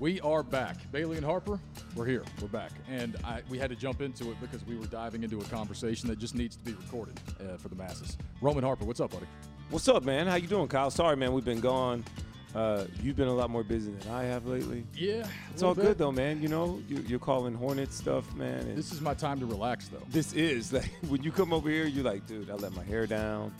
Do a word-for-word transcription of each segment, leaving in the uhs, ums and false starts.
We are back. Bailey and Harper, we're here. We're back. And I, we had to jump into it because we were diving into a conversation that just needs to be recorded uh, for the masses. Roman Harper, what's up, buddy? What's up, man? How you doing, Kyle? Sorry, man, we've been gone. Uh, you've been a lot more busy than I have lately. Yeah. It's all bit. Good, though, man. You know, you, you're calling Hornet stuff, man. And this is my time to relax, though. This is. Like, when you come over here, you're like, dude, I let my hair down.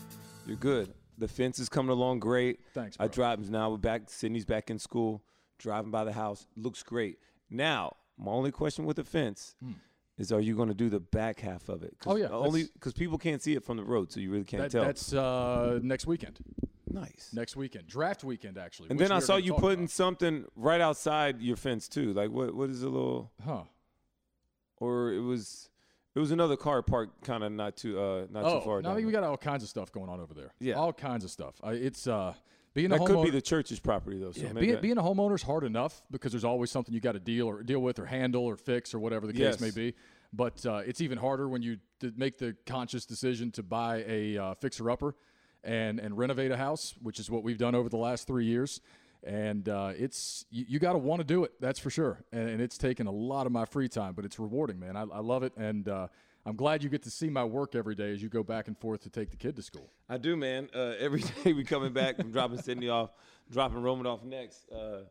You're good. The fence is coming along great. Thanks, bro. I drive now. We're back. Sydney's back in school. Driving by the house. Looks great. Now, my only question with the fence hmm. is, are you going to do the back half of it? Cause oh, yeah. Only because people can't see it from the road, so you really can't that, tell. That's uh, next weekend. Nice. Next weekend. Draft weekend, actually. And then I saw you putting about. something right outside your fence, too. Like, what? what is a little... Huh. Or it was it was another car park kind of not too uh, not oh, too far no, down. I think we got all kinds of stuff going on over there. Yeah. All kinds of stuff. I, it's... Uh, Being that a could be the church's property, though. So yeah, being, being a homeowner is hard enough because there's always something you got to deal or deal with or handle or fix or whatever the case yes. may be. But uh, it's even harder when you make the conscious decision to buy a uh, fixer-upper and, and renovate a house, which is what we've done over the last three years. And uh, it's you, you got to want to do it, that's for sure. And, and it's taken a lot of my free time, but it's rewarding, man. I, I love it, and uh, I'm glad you get to see my work every day as you go back and forth to take the kid to school. I do, man. Uh, every day we coming back, I'm dropping Sydney off, dropping Roman off next. Uh,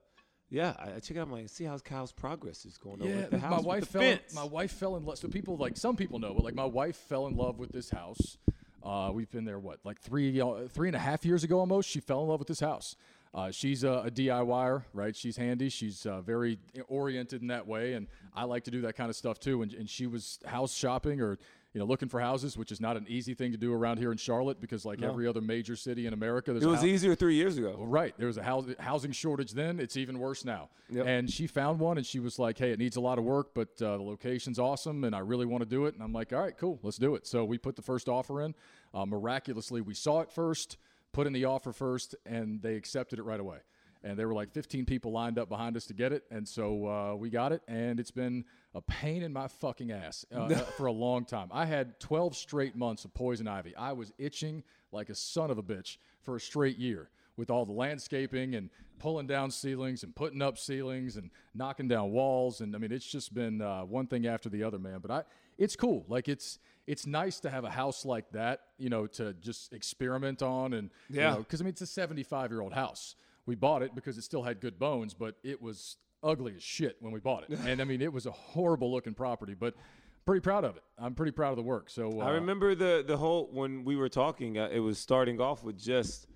yeah, I, I check out my see how Kyle's progress is going. Yeah, the house my wife with the fell. Fence. My wife fell in love. So people like some people know, but like my wife fell in love with this house. Uh, we've been there what like three uh, three and a half years ago almost. She fell in love with this house. Uh, she's a, a DIYer, right? She's handy. She's uh, very oriented in that way, and I like to do that kind of stuff too. And, and she was house shopping or, you know, looking for houses, which is not an easy thing to do around here in Charlotte because, like no. every other major city in America, there's it was easier three years ago. Well, right, there was a house, housing shortage then. It's even worse now. Yep. And she found one, and she was like, "Hey, it needs a lot of work, but uh, the location's awesome, and I really want to do it." And I'm like, "All right, cool, let's do it." So we put the first offer in. Uh, miraculously, we saw it first. Put in the offer first, and they accepted it right away. And there were like fifteen people lined up behind us to get it, and so uh, we got it, and it's been a pain in my fucking ass uh, for a long time. I had twelve straight months of poison ivy. I was itching like a son of a bitch for a straight year with all the landscaping and pulling down ceilings and putting up ceilings and knocking down walls. And, I mean, it's just been uh, one thing after the other, man. But I, it's cool. Like, it's – It's nice to have a house like that, you know, to just experiment on. And, yeah. you know, because I mean, it's a seventy-five year old house. We bought it because it still had good bones, but it was ugly as shit when we bought it. And I mean, it was a horrible looking property, but pretty proud of it. I'm pretty proud of the work. So uh, I remember the, the whole, when we were talking, uh, it was starting off with just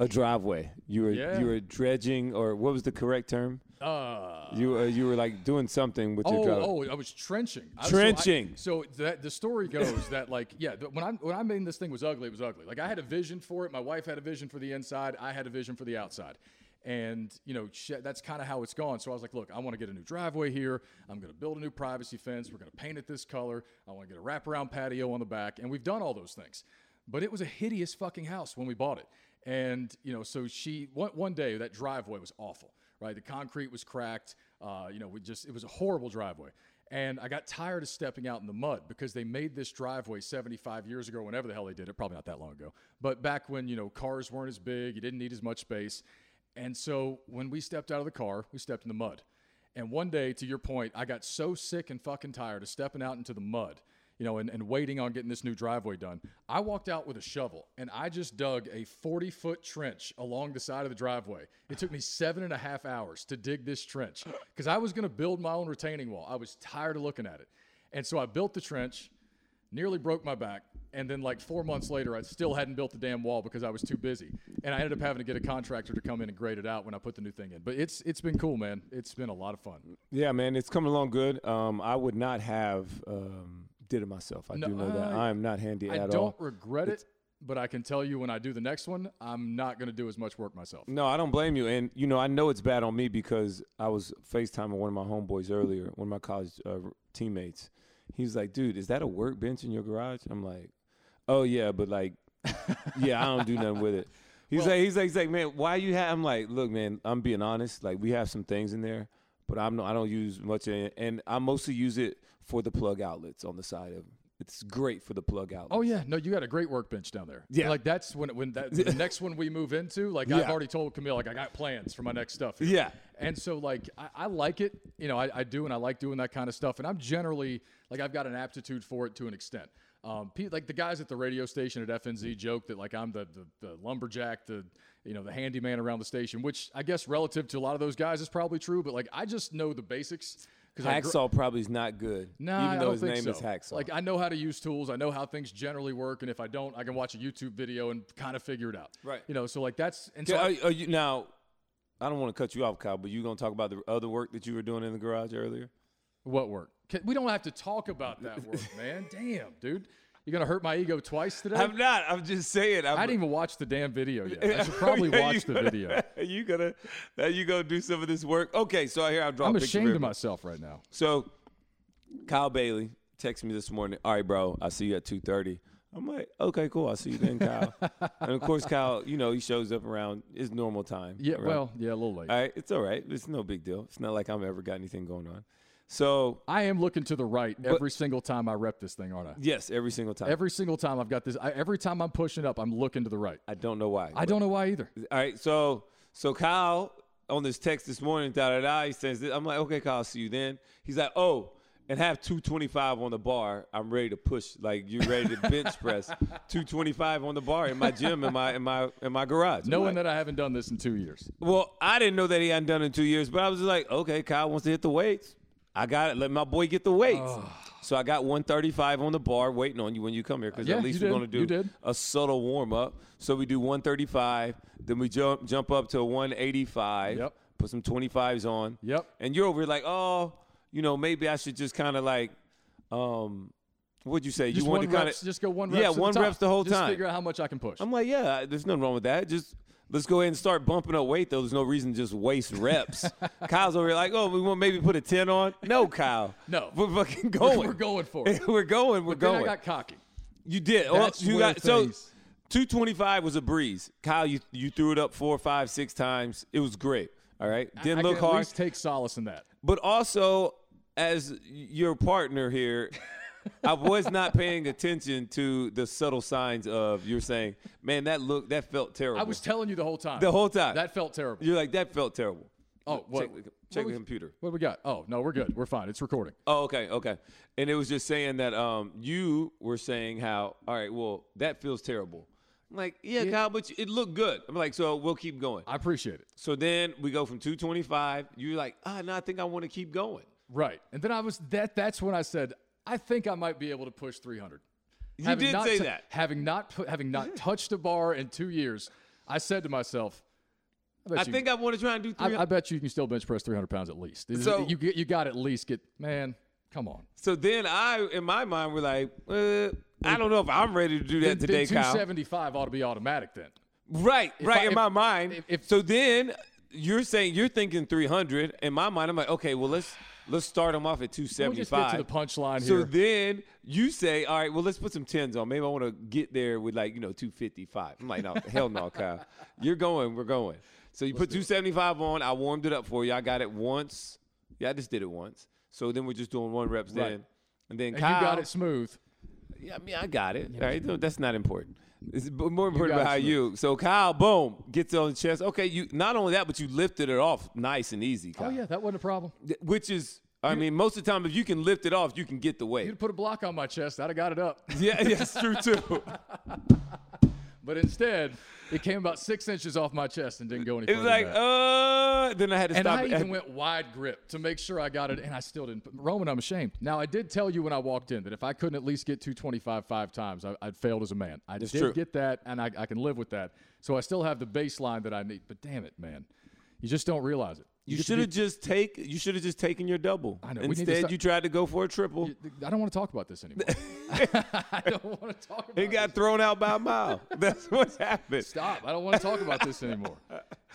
a driveway. You were, yeah. you were dredging, or what was the correct term? Uh, you uh, you were like doing something with oh, your driveway. Oh, I was trenching. I was, trenching. So, I, so that the story goes that like yeah, when I when I mean this thing was ugly, it was ugly. Like I had a vision for it. My wife had a vision for the inside. I had a vision for the outside, and you know sh- that's kind of how it's gone. So I was like, look, I want to get a new driveway here. I'm going to build a new privacy fence. We're going to paint it this color. I want to get a wraparound patio on the back, and we've done all those things. But it was a hideous fucking house when we bought it, and you know, so she one, one day that driveway was awful. Right, the concrete was cracked. Uh, you know, we just it was a horrible driveway, and I got tired of stepping out in the mud because they made this driveway seventy-five years ago, whenever the hell they did it, probably not that long ago. But back when you know cars weren't as big, you didn't need as much space, and so when we stepped out of the car, we stepped in the mud. And one day, to your point, I got so sick and fucking tired of stepping out into the mud, you know, and, and waiting on getting this new driveway done. I walked out with a shovel, and I just dug a forty-foot trench along the side of the driveway. It took me seven and a half hours to dig this trench because I was going to build my own retaining wall. I was tired of looking at it. And so I built the trench, nearly broke my back, and then like four months later, I still hadn't built the damn wall because I was too busy. And I ended up having to get a contractor to come in and grade it out when I put the new thing in. But it's it's been cool, man. It's been a lot of fun. Yeah, man, it's coming along good. Um, I would not have um – did it myself. I no, do know I, that. I am not handy I at all. I don't regret it's, it, but I can tell you when I do the next one, I'm not going to do as much work myself. No, I don't blame you. And, you know, I know it's bad on me because I was FaceTiming one of my homeboys earlier, one of my college uh, teammates. He's like, dude, is that a workbench in your garage? I'm like, oh, yeah, but like, yeah, I don't do nothing with it. He's, well, like, he's like, he's like, man, why you have? I'm like, look, man, I'm being honest. Like, we have some things in there, but I'm no, I don't use much of it. And I mostly use it for the plug outlets on the side of It's great for the plug out. Oh yeah, no, you got a great workbench down there. Yeah, like that's when when that, the next one we move into. Like yeah. I've already told Camille, like I got plans for my next stuff. Here. Yeah, and so like I, I like it, you know, I, I do, and I like doing that kind of stuff. And I'm generally like I've got an aptitude for it to an extent. Um, like the guys at the radio station at F N Z joke that like I'm the, the the lumberjack, the you know the handyman around the station, which I guess relative to a lot of those guys is probably true. But like I just know the basics. Hacksaw gr- probably is not good, nah, even though his name so. is Hacksaw. Like, I know how to use tools. I know how things generally work, and if I don't, I can watch a YouTube video and kind of figure it out. Right. You know, so, like, that's – and so are, I, are you, now, I don't want to cut you off, Kyle, but you going to talk about the other work that you were doing in the garage earlier? What work? We don't have to talk about that work, man. Damn, dude. You're going to hurt my ego twice today? I'm not. I'm just saying. I'm, I didn't even watch the damn video yet. I should probably yeah, watch the gonna, video. Are you going to do some of this work? Okay, so here I'll draw I'm a picture. I'm ashamed of myself right now. So Kyle Bailey texted me this morning. All right, bro, I'll see you at two thirty. I'm like, okay, cool. I'll see you then, Kyle. And, of course, Kyle, you know, he shows up around his normal time. Yeah, around. well, yeah, a little late. All right, it's all right. It's no big deal. It's not like I've ever got anything going on. So I am looking to the right every but, single time I rep this thing, aren't I? Yes, every single time. Every single time I've got this. I, every time I'm pushing up, I'm looking to the right. I don't know why. I don't know why either. All right, so so Kyle on this text this morning, da da da. He says, this. "I'm like, okay, Kyle, I'll see you then." He's like, "Oh, and have two twenty-five on the bar. I'm ready to push. Like you ready to bench press two twenty-five on the bar in my gym in my in my in my garage." Knowing like, that I haven't done this in two years. Well, I didn't know that he hadn't done it in two years, but I was just like, okay, Kyle wants to hit the weights. I got it. Let my boy get the weights. Oh. So I got one thirty-five on the bar waiting on you when you come here because yeah, at least we're going to do a subtle warm-up. So we do one thirty-five. Then we jump jump up to one eighty-five. Yep. Put some twenty-fives on. Yep. And you're over here like, oh, you know, maybe I should just kind of like um, – what'd you say? Just you want to kind of just go one reps. Yeah, one reps the whole time. Just figure out how much I can push. I'm like, yeah, there's nothing wrong with that. Just let's go ahead and start bumping up weight though. There's no reason to just waste reps. Kyle's over here like, oh, we want maybe put a ten on. No, Kyle. No, we're fucking going. We're going for it. we're going. We're but going. Then I got cocky. You did. That's well, you got things. So two twenty-five was a breeze. Kyle, you you threw it up four, five, six times. It was great. All right, didn't I look can at hard. Least take solace in that. But also, as your partner here. I was not paying attention to the subtle signs of you're saying, man, that look, that felt terrible. I was telling you the whole time. The whole time. That felt terrible. You're like, that felt terrible. Oh, what? Check, check what the computer. What do we got? Oh, no, we're good. We're fine. It's recording. Oh, okay, okay. And it was just saying that um, you were saying how, all right, well, that feels terrible. I'm like, yeah, yeah, Kyle, but it looked good. I'm like, so we'll keep going. I appreciate it. So then we go from two twenty-five. You're like, ah, oh, no, I think I want to keep going. Right. And then I was, that. that's when I said, I think I might be able to push three hundred. You having did not say t- that. Having not pu- having not touched a bar in two years, I said to myself, I, bet I you, think I want to try and do three hundred. I, I bet you can still bench press three hundred pounds at least. So, you you got at least get, man, come on. So then I, in my mind, were like, uh, I don't know if I'm ready to do that then, today, then Kyle. two seventy-five ought to be automatic then. Right, if right, I, in if, my mind. If, if, so then you're saying you're thinking three hundred. In my mind, I'm like, okay, well, let's – Let's start them off at two seventy-five. We'll just get to the punchline here. So then you say, all right, well, let's put some tens on. Maybe I want to get there with, like, you know, two fifty-five. I'm like, no, hell no, Kyle. You're going. We're going. So you let's put two seventy-five it. On. I warmed it up for you. I got it once. Yeah, I just did it once. So then we're just doing one reps right. then. And then and Kyle. You got it smooth. Yeah, I mean, I got it. Yeah, all right, no, that's not important. It's more important about how you. So Kyle, boom, gets on the chest. Okay, you not only that, but you lifted it off nice and easy, Kyle. Oh, yeah, that wasn't a problem. Which is, I you, mean, most of the time, if you can lift it off, you can get the weight. You'd put a block on my chest. I'd have got it up. Yeah, yeah, it's true, too. But instead, it came about six inches off my chest and didn't go any further. It was like, uh, then I had to and stop I it. And I even went wide grip to make sure I got it, and I still didn't. Roman, I'm ashamed. Now, I did tell you when I walked in that if I couldn't at least get two twenty-five five times, I, I'd failed as a man. I That's did true. Get that, and I, I can live with that. So I still have the baseline that I need. But damn it, man. You just don't realize it. You, you should have just take. You should have just taken your double. I know. Instead, you tried to go for a triple. I don't want to talk about this anymore. I don't want to talk about it. It got this. Thrown out by a mile. That's what's happened. Stop. I don't want to talk about this anymore.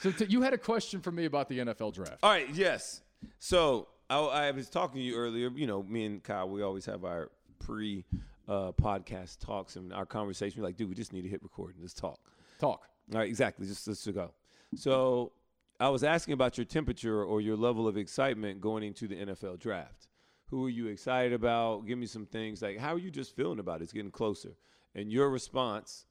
So t- you had a question for me about the N F L draft. All right, yes. So I, I was talking to you earlier. You know, me and Kyle, we always have our pre-podcast uh, talks and our conversation. We're like, dude, we just need to hit record and just talk. Talk. All right, exactly. Just let's go. So – I was asking about your temperature or your level of excitement going into the N F L draft. who are you excited about? Give me some things. Like, how are you just feeling about it? It's getting closer. And your response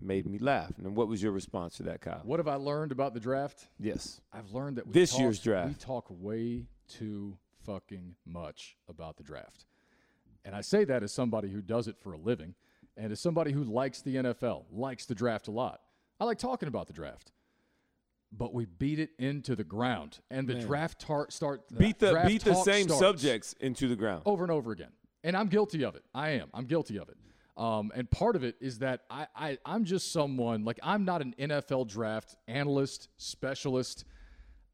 made me laugh. And what was your response to that, Kyle? What have I learned about the draft? Yes. I've learned that we this talk, year's draft. We talk way too fucking much about the draft. And I say that as somebody who does it for a living and as somebody who likes the N F L, likes the draft a lot. I like talking about the draft. But we beat it into the ground, and the Man. draft tar- start beat the beat the same subjects into the ground over and over again. And I'm guilty of it. I am. I'm guilty of it. Um, and part of it is that I, I I'm just someone like I'm not an N F L draft analyst specialist.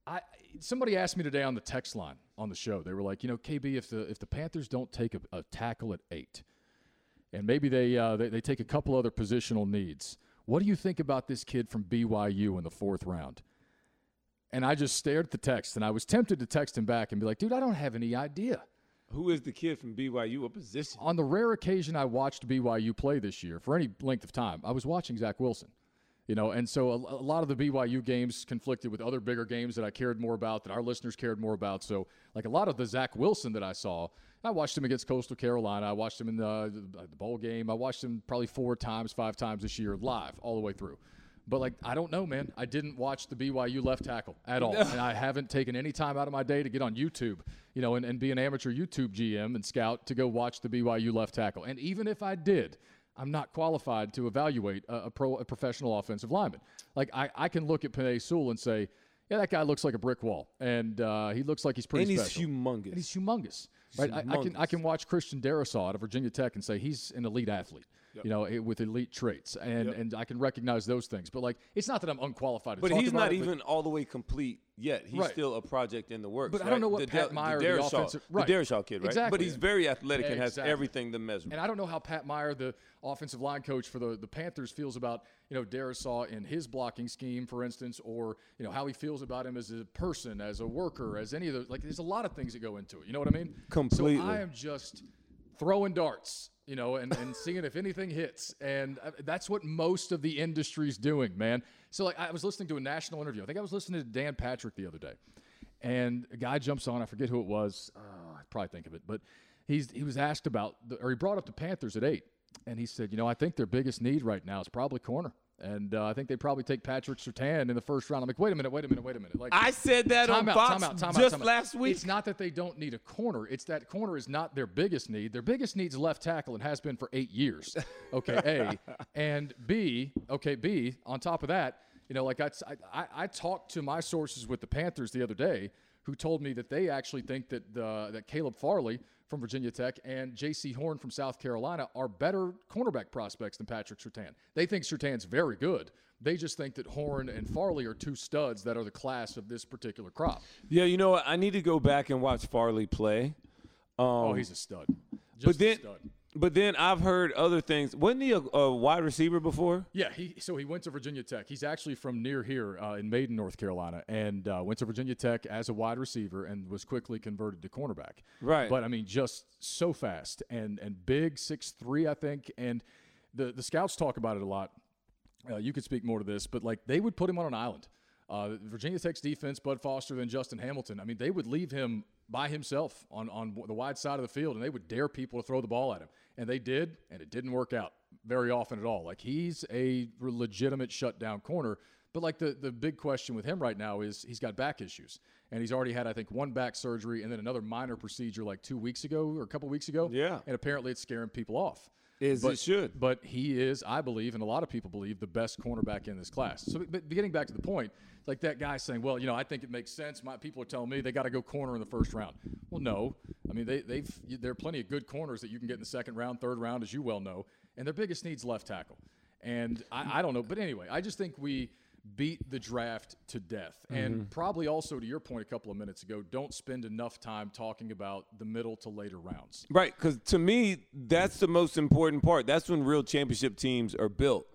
I somebody asked me today on the text line on the show. They were like, you know, K B, if the if the Panthers don't take a, a tackle at eight, and maybe they, uh, they they take a couple other positional needs. What do you think about this kid from B Y U in the fourth round? And I just stared at the text, and I was tempted to text him back and be like, dude, I don't have any idea. Who is the kid from B Y U? What position? On the rare occasion I watched B Y U play this year, for any length of time, I was watching Zach Wilson. You know, and so a, a lot of the B Y U games conflicted with other bigger games that I cared more about, that our listeners cared more about. So, like, a lot of the Zach Wilson that I saw, I watched him against Coastal Carolina. I watched him in the, the bowl game. I watched him probably four times, five times this year live all the way through. But, like, I don't know, man. I didn't watch the B Y U left tackle at all. No. And I haven't taken any time out of my day to get on YouTube, you know, and, and be an amateur YouTube G M and scout to go watch the B Y U left tackle. And even if I did, I'm not qualified to evaluate a, a, pro, a professional offensive lineman. Like, I, I can look at Panay Sewell and say, yeah, that guy looks like a brick wall. And uh, he looks like he's pretty special. And he's special. humongous. And he's humongous. Right? humongous. I, I, can, I can watch Christian Darrisaw out of Virginia Tech and say he's an elite athlete. Yep. You know, it, with elite traits, and yep. and I can recognize those things. But, like, it's not that I'm unqualified to but talk about it. But he's not even all the way complete yet. He's right. still a project in the works. But right? I don't know what the Pat De- Meyer, the, the offensive right. the Darrisaw kid, right? Exactly. But he's very athletic exactly. and has everything to measure. And I don't know how Pat Meyer, the offensive line coach for the, the Panthers, feels about, you know, Darrisaw in his blocking scheme, for instance, or, you know, how he feels about him as a person, as a worker, as any of those. Like, there's a lot of things that go into it. You know what I mean? Completely. So I am just throwing darts. You know, and, and seeing if anything hits. And that's what most of the industry's doing, man. So, like, I was listening to a national interview. I think I was listening to Dan Patrick the other day. And a guy jumps on. I forget who it was. Uh, I probably think of it. But he's he was asked about – or he brought up the Panthers at eight. And he said, you know, I think their biggest need right now is probably corner. And uh, I think they probably take Patrick Sertan in the first round. I'm like, wait a minute, wait a minute, wait a minute. Like, I said that on Fox just last week. It's not that they don't need a corner. It's that corner is not their biggest need. Their biggest need's left tackle and has been for eight years. Okay, A. And B, okay, B, on top of that, you know, like I, I, I talked to my sources with the Panthers the other day who told me that they actually think that uh, that Caleb Farley from Virginia Tech and J C Horn from South Carolina are better cornerback prospects than Patrick Sertan. They think Sertan's very good. They just think that Horn and Farley are two studs that are the class of this particular crop. Yeah, you know what? I need to go back and watch Farley play. Um, oh, he's a stud. Just but then, a stud. But then I've heard other things. Wasn't he a, a wide receiver before? Yeah, he. so he went to Virginia Tech. He's actually from near here uh, in Maiden, North Carolina, and uh, went to Virginia Tech as a wide receiver and was quickly converted to cornerback. Right. But, I mean, just so fast and and big, six three, I think. And the, the scouts talk about it a lot. Uh, you could speak more to this, but, like, they would put him on an island. Uh, Virginia Tech's defense, Bud Foster, then Justin Hamilton. I mean, they would leave him by himself on, on the wide side of the field, and they would dare people to throw the ball at him. And they did, and it didn't work out very often at all. Like, he's a legitimate shutdown corner. But, like, the, the big question with him right now is he's got back issues. And he's already had, I think, one back surgery and then another minor procedure like two weeks ago or a couple weeks ago. Yeah. And apparently it's scaring people off. Is but, it should. But he is, I believe, and a lot of people believe, the best cornerback in this class. So, but getting back to the point, like that guy saying, well, you know, I think it makes sense. My people are telling me they got to go corner in the first round. Well, no. I mean, they, they've there are plenty of good corners that you can get in the second round, third round, as you well know. And their biggest need's left tackle. And I, I don't know. But anyway, I just think we beat the draft to death. Mm-hmm. And probably also, to your point a couple of minutes ago, don't spend enough time talking about the middle to later rounds. Right, because to me, that's the most important part. That's when real championship teams are built.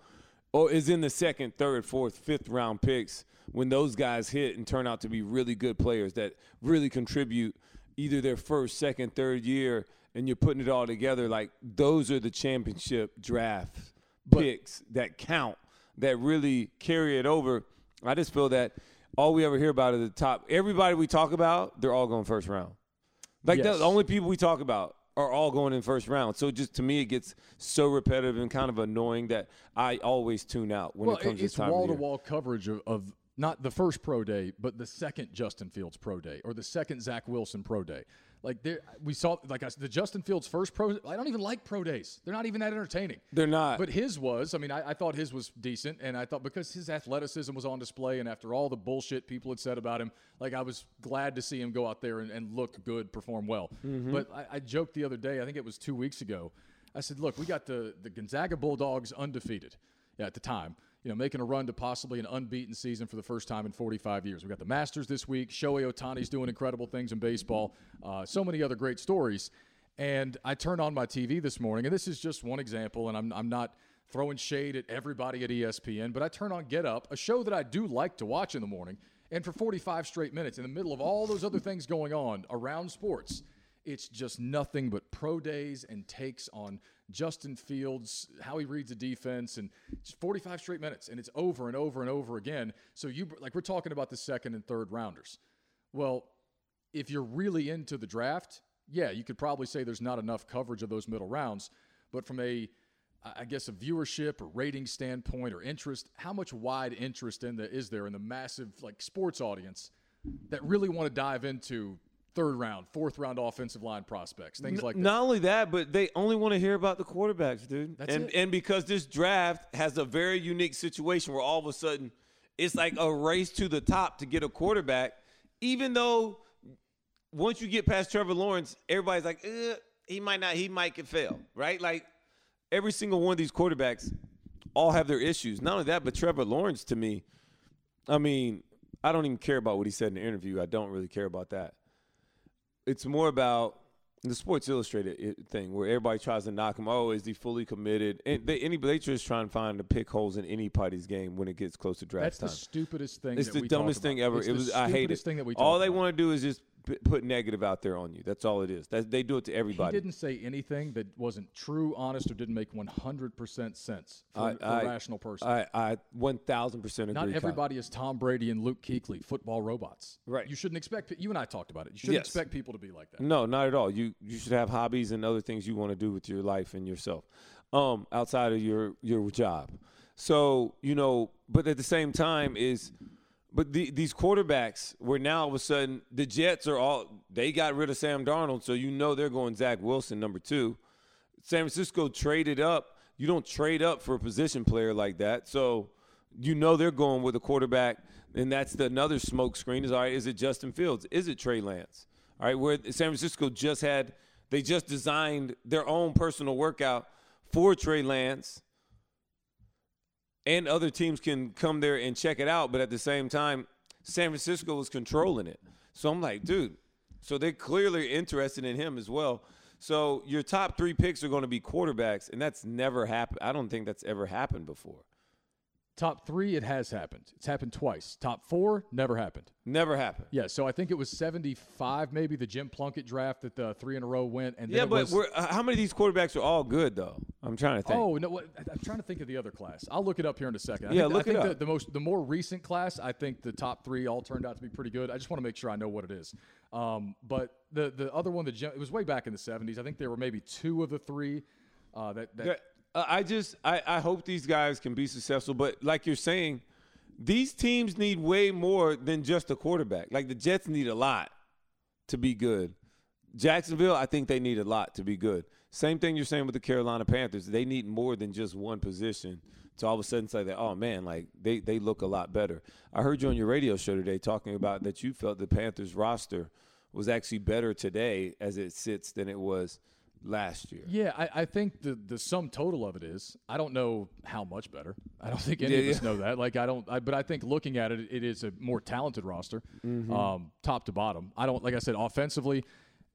Or is in the second, third, fourth, fifth round picks when those guys hit and turn out to be really good players that really contribute either their first, second, third year, and you're putting it all together. Like, those are the championship draft but, picks that count, that really carry it over. I just feel that all we ever hear about is the top. Everybody we talk about, they're all going first round. Like yes. the, the only people we talk about are all going in first round. So just to me, it gets so repetitive and kind of annoying that I always tune out when well, it comes to time. Well, it's wall-to-wall coverage of, of not the first pro day, but the second Justin Fields pro day or the second Zach Wilson pro day. Like there, we saw, like I, the Justin Fields first pro. I don't even like pro days. They're not even that entertaining. They're not. But his was. I mean, I, I thought his was decent, and I thought because his athleticism was on display, and after all the bullshit people had said about him, like I was glad to see him go out there and, and look good, perform well. Mm-hmm. But I, I joked the other day. I think it was two weeks ago. I said, look, we got the the Gonzaga Bulldogs undefeated, yeah, at the time. You know, making a run to possibly an unbeaten season for the first time in forty-five years. We got the Masters this week. Shohei Ohtani's doing incredible things in baseball. Uh, so many other great stories. And I turned on my T V this morning, and this is just one example, and I'm, I'm not throwing shade at everybody at E S P N, but I turn on Get Up, a show that I do like to watch in the morning, and for forty-five straight minutes, in the middle of all those other things going on around sports, it's just nothing but pro days and takes on Justin Fields, how he reads the defense, and just forty-five straight minutes, and it's over and over and over again. So you like we're talking about the second and third rounders. Well, if you're really into the draft, yeah, you could probably say there's not enough coverage of those middle rounds. But from a, I guess, a viewership or rating standpoint or interest, how much wide interest in the is there in the massive like sports audience that really want to dive into third round, fourth round offensive line prospects, things like that? Not only that, but they only want to hear about the quarterbacks, dude. That's and, it. And because this draft has a very unique situation where all of a sudden it's like a race to the top to get a quarterback, even though once you get past Trevor Lawrence, everybody's like, eh, he might not, he might could fail, right? Like every single one of these quarterbacks all have their issues. Not only that, but Trevor Lawrence to me, I mean, I don't even care about what he said in the interview. I don't really care about that. It's more about the Sports Illustrated thing where everybody tries to knock him. Oh, is he fully committed? And they, anybody, they're just trying to find the pick holes in anybody's game when it gets close to draft That's time. That's the stupidest thing. It's that the we dumbest thing ever. It's it was. I hate it. Thing that we all they want to do is just put negative out there on you. That's all it is. That, they do it to everybody. He didn't say anything that wasn't true, honest, or didn't make one hundred percent sense for I, I, a rational person. I, I one thousand percent agree. Not everybody Kyle. is Tom Brady and Luke Kuechly, football robots. Right. You shouldn't expect – you and I talked about it. You shouldn't yes. expect people to be like that. No, not at all. You you should have hobbies and other things you want to do with your life and yourself um, outside of your, your job. So, you know, but at the same time is – But the, these quarterbacks where now all of a sudden the Jets are all – they got rid of Sam Darnold, so you know they're going Zach Wilson, number two. San Francisco traded up. You don't trade up for a position player like that. So you know they're going with a quarterback, and that's the, another smoke screen is, all right, is it Justin Fields? Is it Trey Lance? All right, where San Francisco just had – they just designed their own personal workout for Trey Lance. And other teams can come there and check it out. But at the same time, San Francisco was controlling it. So I'm like, dude, so they're clearly interested in him as well. So your top three picks are going to be quarterbacks, and that's never happened. I don't think that's ever happened before. Top three, it has happened. It's happened twice. Top four, never happened. Never happened. Yeah, so I think it was seventy-five, maybe, the Jim Plunkett draft that the three in a row went. And then yeah, but was, we're, uh, how many of these quarterbacks are all good, though? I'm trying to think. Oh, no, what, I'm trying to think of the other class. I'll look it up here in a second. I yeah, think, look I think it up. The, the, most, the more recent class, I think the top three all turned out to be pretty good. I just want to make sure I know what it is. Um, but the, the other one, the Jim, it was way back in the seventies. I think there were maybe two of the three uh, that, that – yeah. I just I, I hope these guys can be successful. But like you're saying, these teams need way more than just a quarterback. Like the Jets need a lot to be good. Jacksonville, I think they need a lot to be good. Same thing you're saying with the Carolina Panthers. They need more than just one position to all of a sudden say that, oh, man, like they, they look a lot better. I heard you on your radio show today talking about that you felt the Panthers roster was actually better today as it sits than it was last year. Yeah, I, I think the the sum total of it is, I don't know how much better. I don't think any yeah, of yeah. us know that. Like I don't, I, but I think looking at it, it is a more talented roster, mm-hmm. um, top to bottom. I don't, like I said, offensively,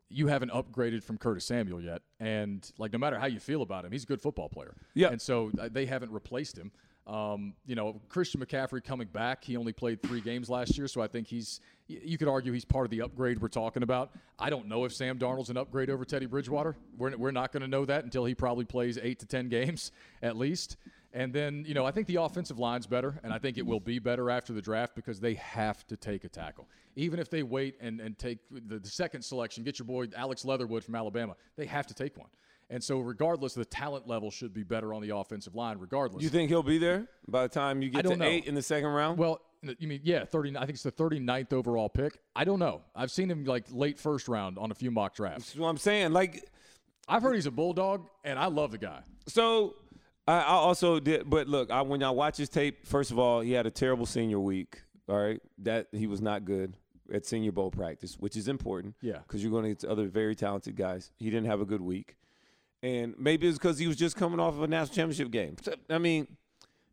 you haven't upgraded from Curtis Samuel yet, and like no matter how you feel about him, he's a good football player. Yeah, and so they haven't replaced him. Um, you know, Christian McCaffrey coming back, he only played three games last year, so I think he's – you could argue he's part of the upgrade we're talking about. I don't know if Sam Darnold's an upgrade over Teddy Bridgewater. We're, we're not going to know that until he probably plays eight to ten games at least. And then, you know, I think the offensive line's better, and I think it will be better after the draft because they have to take a tackle. Even if they wait and, and take the, the second selection, get your boy Alex Leatherwood from Alabama, they have to take one. And so regardless, the talent level should be better on the offensive line regardless. You think he'll be there by the time you get to know. eight in the second round? Well, you mean, yeah, thirty. I think it's the thirty-ninth overall pick. I don't know. I've seen him, like, late first round on a few mock drafts. That's what I'm saying. Like, I've heard he's a bulldog, and I love the guy. So – I also did, but look, I, when I watch his tape, first of all, he had a terrible senior week, all right? That he was not good at Senior Bowl practice, which is important. Yeah. Because you're going to get to other very talented guys. He didn't have a good week. And maybe it's because he was just coming off of a national championship game. I mean,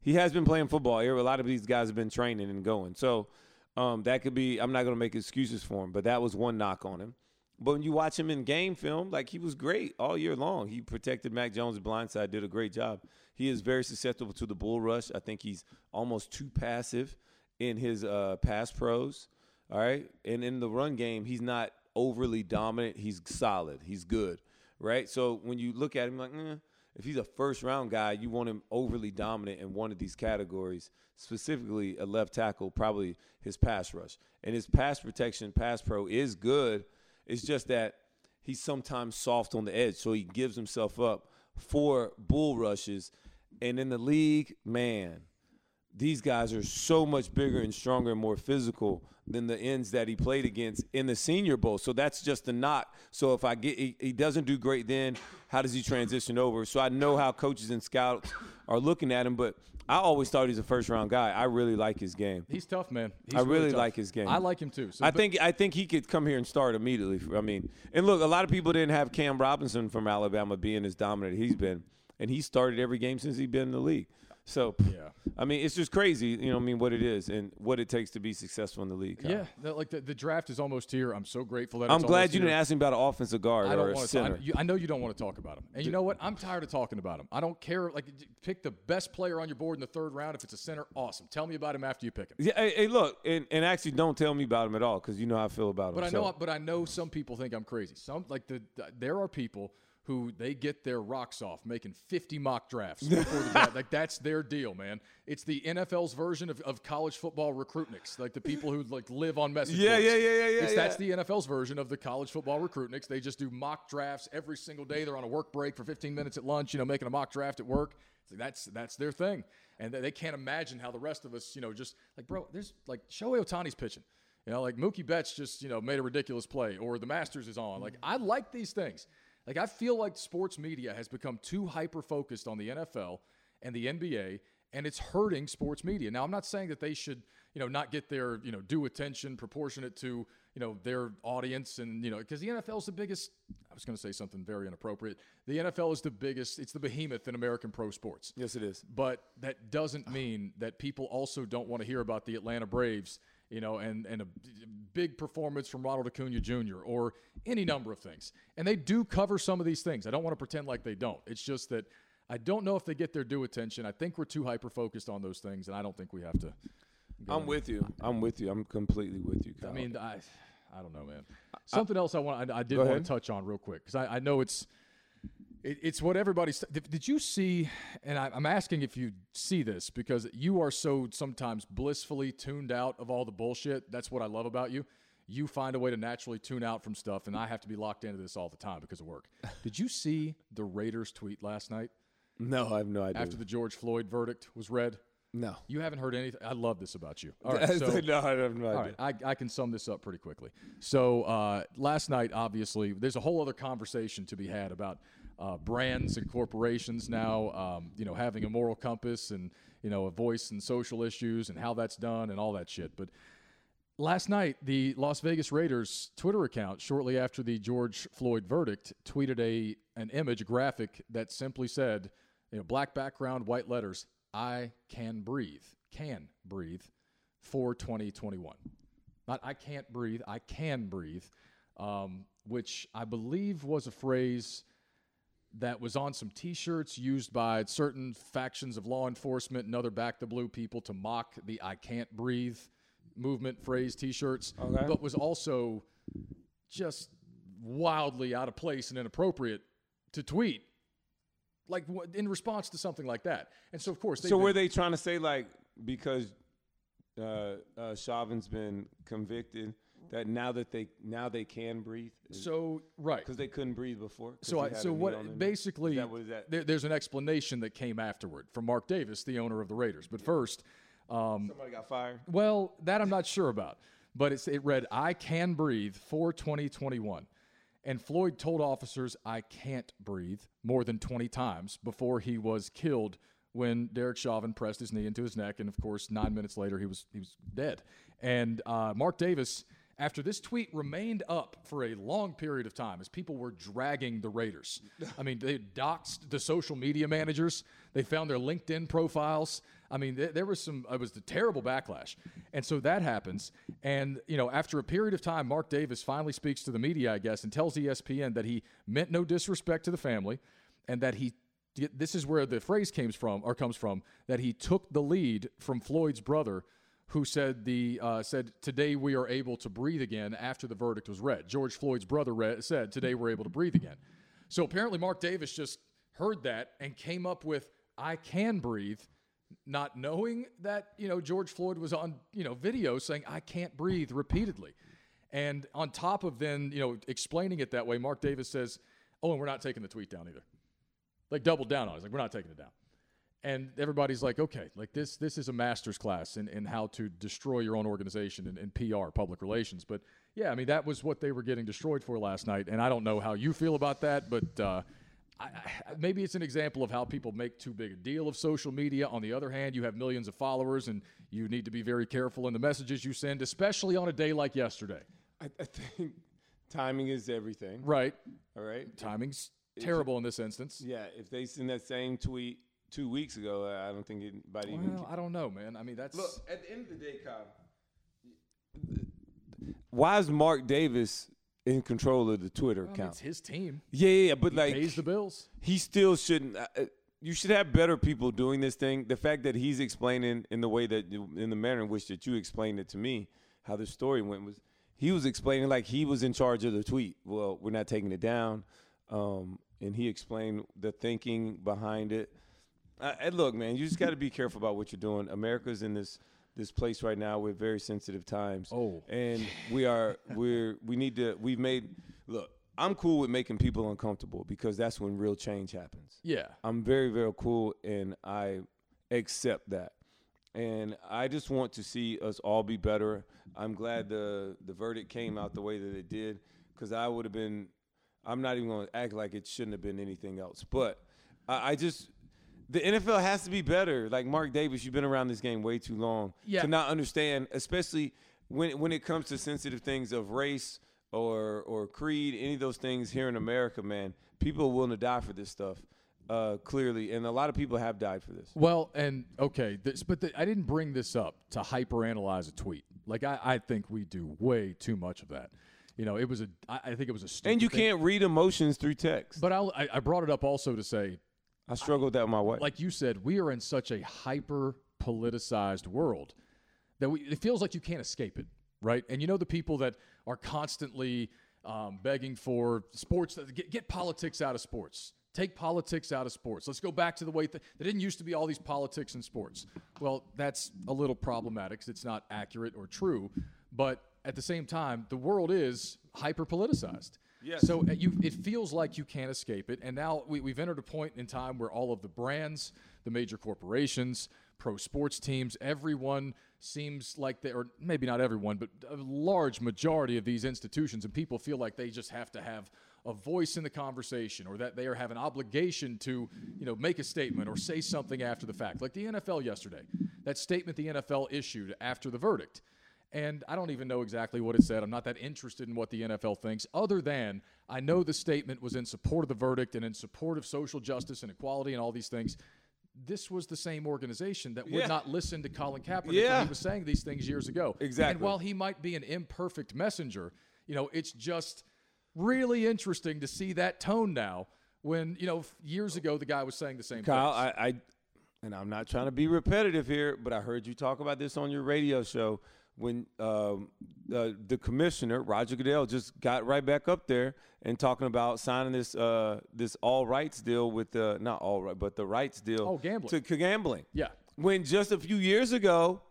he has been playing football here. A lot of these guys have been training and going. So um, that could be – I'm not going to make excuses for him, but that was one knock on him. But when you watch him in game film, like, he was great all year long. He protected Mac Jones' blindside, did a great job. He is very susceptible to the bull rush. I think he's almost too passive in his uh, pass pros, all right? And in the run game, he's not overly dominant. He's solid. He's good, right? So when you look at him, like, eh, if he's a first-round guy, you want him overly dominant in one of these categories, specifically a left tackle, probably his pass rush. And his pass protection, pass pro, is good. It's just that he's sometimes soft on the edge, so he gives himself up for bull rushes. And in the league, man, these guys are so much bigger and stronger and more physical than the ends that he played against in the Senior Bowl. So that's just the knock. So if I get he, he doesn't do great then, how does he transition over? So I know how coaches and scouts are looking at him, but I always thought he's a first-round guy. I really like his game. He's tough, man. He's I really, really like his game. I like him too. So I think I think he could come here and start immediately. I mean, and look, a lot of people didn't have Cam Robinson from Alabama being as dominant he's been, and he started every game since he's been in the league. So, yeah. I mean, it's just crazy, you know what I mean, what it is and what it takes to be successful in the league. Kyle. Yeah, that, like the, the draft is almost here. I'm so grateful that I'm it's glad you here. Didn't ask me about an offensive guard I or a center. To, I, you, I know you don't want to talk about him. And you know what? I'm tired of talking about him. I don't care. Like, pick the best player on your board in the third round. If it's a center, awesome. Tell me about him after you pick him. Yeah, hey, hey look, and, and actually don't tell me about him at all because you know how I feel about him. But I know, so. But I know some people think I'm crazy. Some like the, the there are people – who they get their rocks off making fifty mock drafts before the draft. Like, that's their deal, man. It's the N F L's version of, of college football recruitniks, like the people who, like, live on message yeah, boards. Yeah, yeah, yeah, yeah, it's, yeah. That's the N F L's version of the college football recruitniks. They just do mock drafts every single day. They're on a work break for fifteen minutes at lunch, you know, making a mock draft at work. Like, that's that's their thing. And they can't imagine how the rest of us, you know, just like, bro, there's like Shohei Ohtani's pitching. You know, like Mookie Betts just, you know, made a ridiculous play or the Masters is on. Like, I like these things. Like, I feel like sports media has become too hyper-focused on the N F L and the N B A, and it's hurting sports media. Now, I'm not saying that they should, you know, not get their, you know, due attention proportionate to, you know, their audience and, you know, because the N F L is the biggest – I was going to say something very inappropriate. The N F L is the biggest – it's the behemoth in American pro sports. Yes, it is. But that doesn't mean that people also don't want to hear about the Atlanta Braves – you know, and, and a big performance from Ronald Acuna Junior or any number of things. And they do cover some of these things. I don't want to pretend like they don't. It's just that I don't know if they get their due attention. I think we're too hyper-focused on those things, and I don't think we have to. I'm with you. I'm with you. I'm completely with you, Kyle. I mean, I I don't know, man. Something I, else I want I, I did want to touch on real quick because I, I know it's it, it's what everybody's – did you see – and I, I'm asking if you see this because you are so sometimes blissfully tuned out of all the bullshit. That's what I love about you. You find a way to naturally tune out from stuff, and I have to be locked into this all the time because of work. Did you see the Raiders tweet last night? No, I have no idea. After the George Floyd verdict was read? No. You haven't heard anything? I love this about you. All right, so, no, I have no idea. All right, I, I can sum this up pretty quickly. So uh, last night, obviously, there's a whole other conversation to be had about – Uh, brands and corporations now, um, you know, having a moral compass and, you know, a voice in social issues and how that's done and all that shit. But last night, the Las Vegas Raiders Twitter account, shortly after the George Floyd verdict, tweeted a an image, a graphic that simply said, you know, black background, white letters, I can breathe, can breathe for twenty twenty-one. Not I can't breathe, I can breathe, um, which I believe was a phrase that was on some T-shirts used by certain factions of law enforcement and other Back the Blue people to mock the I Can't Breathe movement phrase T-shirts, okay. But was also just wildly out of place and inappropriate to tweet like in response to something like that. And so, of course, they, so were they trying to say, like, because uh, uh, Chauvin's been convicted, that now that they now they can breathe? So right, because they couldn't breathe before. So I, so what basically that was that? There, there's an explanation that came afterward from Mark Davis, the owner of the Raiders. But yeah. first, um, somebody got fired. Well, that I'm not sure about, but it's it read, "I can breathe for twenty twenty-one." And Floyd told officers, "I can't breathe," more than twenty times before he was killed when Derek Chauvin pressed his knee into his neck. And of course, nine minutes later, he was he was dead. And uh, Mark Davis, after this tweet remained up for a long period of time, as people were dragging the Raiders. I mean, they doxed the social media managers. They found their LinkedIn profiles. I mean, th- there was some, it was the terrible backlash. And so that happens. And, you know, after a period of time, Mark Davis finally speaks to the media, I guess, and tells E S P N that he meant no disrespect to the family, and that he, this is where the phrase came from, or comes from, that he took the lead from Floyd's brother, who said the uh, said today we are able to breathe again after the verdict was read. George Floyd's brother read, said today we're able to breathe again. So apparently Mark Davis just heard that and came up with "I can breathe," not knowing that, you know, George Floyd was on, you know, video saying "I can't breathe" repeatedly. And on top of then, you know, explaining it that way, Mark Davis says, "Oh, and we're not taking the tweet down either." Like, doubled down on it. Like, we're not taking it down. And everybody's like, okay, like this this is a master's class in, in how to destroy your own organization and, and P R, public relations. But, yeah, I mean, that was what they were getting destroyed for last night. And I don't know how you feel about that, but uh, I, I, maybe it's an example of how people make too big a deal of social media. On the other hand, you have millions of followers, and you need to be very careful in the messages you send, especially on a day like yesterday. I, I think timing is everything. Right. All right. Timing's if, terrible if, in this instance. Yeah, if they send that same tweet two weeks ago, I don't think anybody well, even – I don't know, man. I mean, that's – Look, at the end of the day, Kyle, why is Mark Davis in control of the Twitter well, account? It's his team. Yeah, yeah, but he like – He pays the bills. He still shouldn't uh, – you should have better people doing this thing. The fact that he's explaining in the way that – in the manner in which that you explained it to me, how the story went, was he was explaining like he was in charge of the tweet. Well, we're not taking it down. Um, and he explained the thinking behind it. Uh, and look, man, you just got to be careful about what you're doing. America's in this this place right now with very sensitive times. Oh, and we are we're we need to we've made look. I'm cool with making people uncomfortable because that's when real change happens. Yeah, I'm very very cool, and I accept that. And I just want to see us all be better. I'm glad the the verdict came out the way that it did, because I would have been. I'm not even going to act like it shouldn't have been anything else, but I, I just. The N F L has to be better. Like, Mark Davis, you've been around this game way too long yeah. to not understand, especially when when it comes to sensitive things of race or or creed, any of those things here in America, man. People are willing to die for this stuff, uh, clearly. And a lot of people have died for this. Well, and, okay, this, but the, I didn't bring this up to hyper-analyze a tweet. Like, I, I think we do way too much of that. You know, it was a – I think it was a stupid And you thing. Can't read emotions through text. But I'll, I I brought it up also to say – I struggled that my way. Like you said, we are in such a hyper-politicized world that we, it feels like you can't escape it, right? And you know the people that are constantly um, begging for sports, get, get politics out of sports. Take politics out of sports. Let's go back to the way th- – there didn't used to be all these politics in sports. Well, that's a little problematic because it's not accurate or true. But at the same time, the world is hyper-politicized. Yes. So you, it feels like you can't escape it. And now we, we've entered a point in time where all of the brands, the major corporations, pro sports teams, everyone seems like they – or maybe not everyone, but a large majority of these institutions and people feel like they just have to have a voice in the conversation, or that they are, have an obligation to, you know, make a statement or say something after the fact. Like the N F L yesterday, that statement the N F L issued after the verdict. And I don't even know exactly what it said. I'm not that interested in what the N F L thinks, other than I know the statement was in support of the verdict and in support of social justice and equality and all these things. This was the same organization that would yeah. not listen to Colin Kaepernick yeah. when he was saying these things years ago. Exactly. And while he might be an imperfect messenger, you know, it's just really interesting to see that tone now when, you know, years ago the guy was saying the same thing. Kyle, I, I, and I'm not trying to be repetitive here, but I heard you talk about this on your radio show. when um, uh, the commissioner, Roger Goodell, just got right back up there and talking about signing this uh, this all rights deal with the – not all right, but the rights deal. Oh, gambling. To gambling. Yeah. When just a few years ago,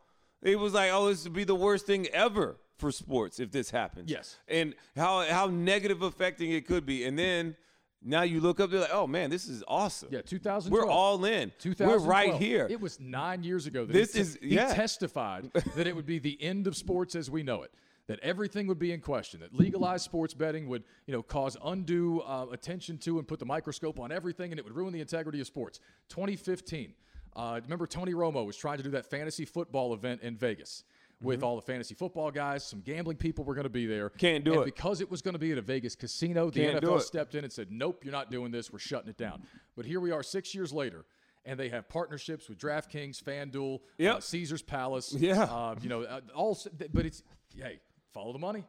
it was like, oh, this would be the worst thing ever for sports if this happens. Yes. And how, how negative affecting it could be. And then now you look up, they're like, oh, man, this is awesome. Yeah, two thousand twelve. We're all in. We're right here. It was nine years ago that this he, is, yeah. he testified that it would be the end of sports as we know it, that everything would be in question, that legalized sports betting would, you know, cause undue uh, attention to and put the microscope on everything, and it would ruin the integrity of sports. twenty fifteen. Uh, remember Tony Romo was trying to do that fantasy football event in Vegas with mm-hmm. all the fantasy football guys. Some gambling people were going to be there. Can't do and it. Because it was going to be at a Vegas casino, the Can't N F L stepped in and said, nope, you're not doing this. We're shutting it down. But here we are six years later, and they have partnerships with DraftKings, FanDuel, yep. uh, Caesars Palace. Yeah. Uh, you know, uh, all. But it's, hey, follow the money.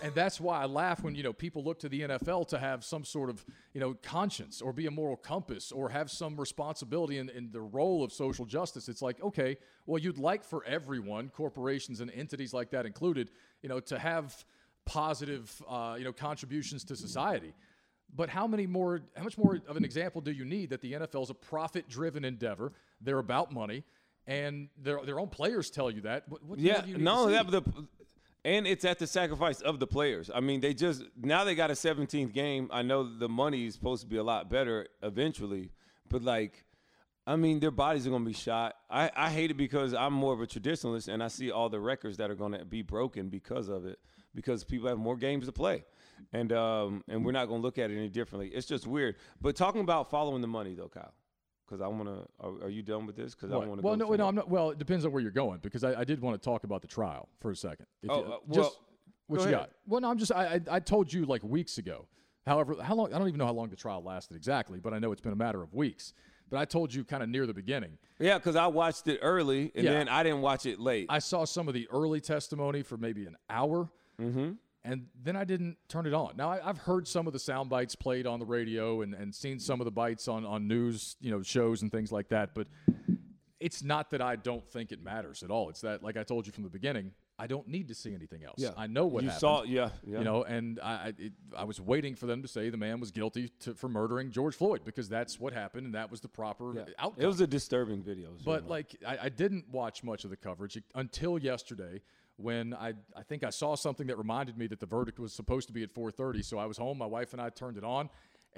And that's why I laugh when, you know, people look to the N F L to have some sort of, you know, conscience or be a moral compass or have some responsibility in, in the role of social justice. It's like, okay, well, you'd like for everyone, corporations and entities like that included, you know, to have positive, uh, you know, contributions to society. But how many more, how much more of an example do you need that the N F L is a profit-driven endeavor? They're about money, and their their own players tell you that. What, what yeah, do you need no, to see? That, the And it's at the sacrifice of the players. I mean, they just – now they got a seventeenth game. I know the money is supposed to be a lot better eventually. But, like, I mean, their bodies are going to be shot. I, I hate it because I'm more of a traditionalist, and I see all the records that are going to be broken because of it, because people have more games to play. And, um, and we're not going to look at it any differently. It's just weird. But talking about following the money, though, Kyle. Because I want to. Are, are you done with this? Because I want to. Well, go no, no, I'm not. Well, it depends on where you're going. Because I, I did want to talk about the trial for a second. If oh, you, uh, well, just, what you ahead. Got? Well, no, I'm just. I, I I told you like weeks ago. However, how long? I don't even know how long the trial lasted exactly, but I know it's been a matter of weeks. But I told you kind of near the beginning. Yeah, because I watched it early, and yeah. then I didn't watch it late. I saw some of the early testimony for maybe an hour. Mm-hmm. And then I didn't turn it on. Now, I, I've heard some of the sound bites played on the radio and, and seen some of the bites on, on news, you know, shows and things like that. But it's not that I don't think it matters at all. It's that, like I told you from the beginning, I don't need to see anything else. Yeah. I know what you happened. Saw, yeah, yeah. You know, and I it, I was waiting for them to say the man was guilty to, for murdering George Floyd because that's what happened and that was the proper yeah. outcome. It was a disturbing video. But, like, I, I didn't watch much of the coverage until yesterday. When I, I think I saw something that reminded me that the verdict was supposed to be at four thirty, so I was home. My wife and I turned it on,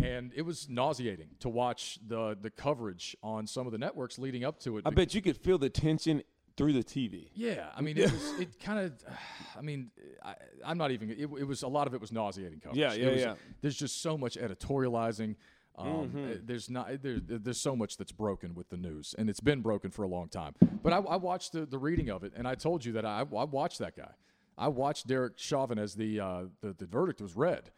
and it was nauseating to watch the the coverage on some of the networks leading up to it. I bet you could feel the tension through the T V. Yeah, I mean, it was, it kind of, I mean, I, I'm not even. It, it was a lot of it was nauseating coverage. Yeah, yeah, was, yeah. There's just so much editorializing. Um, mm-hmm. There's not there, there's so much that's broken with the news, and it's been broken for a long time. But I, I watched the, the reading of it, and I told you that I, I watched that guy. I watched Derek Chauvin as the uh, the, the verdict was read,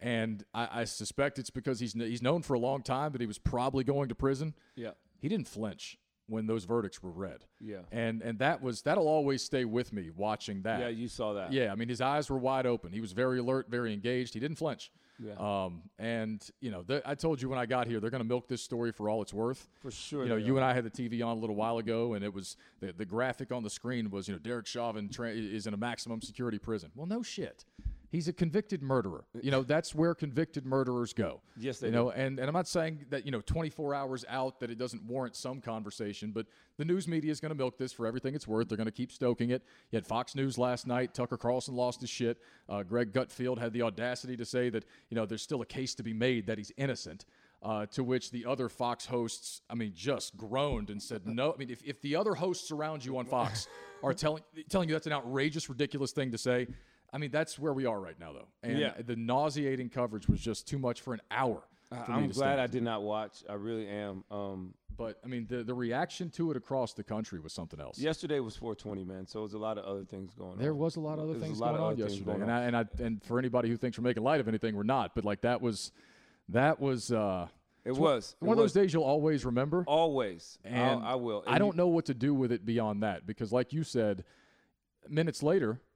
and I, I suspect it's because he's he's known for a long time that he was probably going to prison. Yeah, he didn't flinch when those verdicts were read. Yeah, and and that was that'll always stay with me watching that. Yeah, you saw that. Yeah, I mean his eyes were wide open. He was very alert, very engaged. He didn't flinch. Yeah. Um, and, you know, I told you when I got here, they're going to milk this story for all it's worth. For sure. You know, you are. And I had the T V on a little while ago, and it was the, the graphic on the screen was, you know, Derek Chauvin tra- is in a maximum security prison. Well, no shit. He's a convicted murderer. You know, that's where convicted murderers go. Yes, they you know, do. And, and I'm not saying that, you know, twenty-four hours out that it doesn't warrant some conversation, but the news media is going to milk this for everything it's worth. They're going to keep stoking it. You had Fox News last night. Tucker Carlson lost his shit. Uh, Greg Gutfield had the audacity to say that, you know, there's still a case to be made that he's innocent, uh, to which the other Fox hosts, I mean, just groaned and said no. I mean, if, if the other hosts around you on Fox are telling telling you that's an outrageous, ridiculous thing to say, I mean, that's where we are right now, though. And yeah. the nauseating coverage was just too much for an hour. For I'm me to glad stand. I did not watch. I really am. Um, but, I mean, the, the reaction to it across the country was something else. Yesterday was four twenty, man, so it was a lot of other things going on. There was a lot of other there things going on yesterday. Going on. And, I, and, I, and for anybody who thinks we're making light of anything, we're not. But, like, that was that – was, uh, it was. One it of was. Those days you'll always remember. Always. And I'll, I will. And I don't you, know what to do with it beyond that because, like you said, minutes later –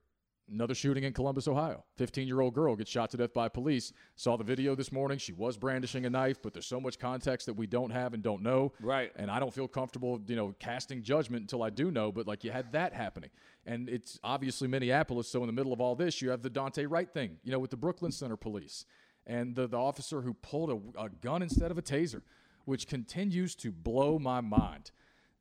Another shooting in Columbus, Ohio. fifteen-year-old girl gets shot to death by police. Saw the video this morning. She was brandishing a knife, but there's so much context that we don't have and don't know. Right. And I don't feel comfortable, you know, casting judgment until I do know, but, like, you had that happening. And it's obviously Minneapolis, so in the middle of all this, you have the Dante Wright thing, you know, with the Brooklyn Center police and the, the officer who pulled a, a gun instead of a taser, which continues to blow my mind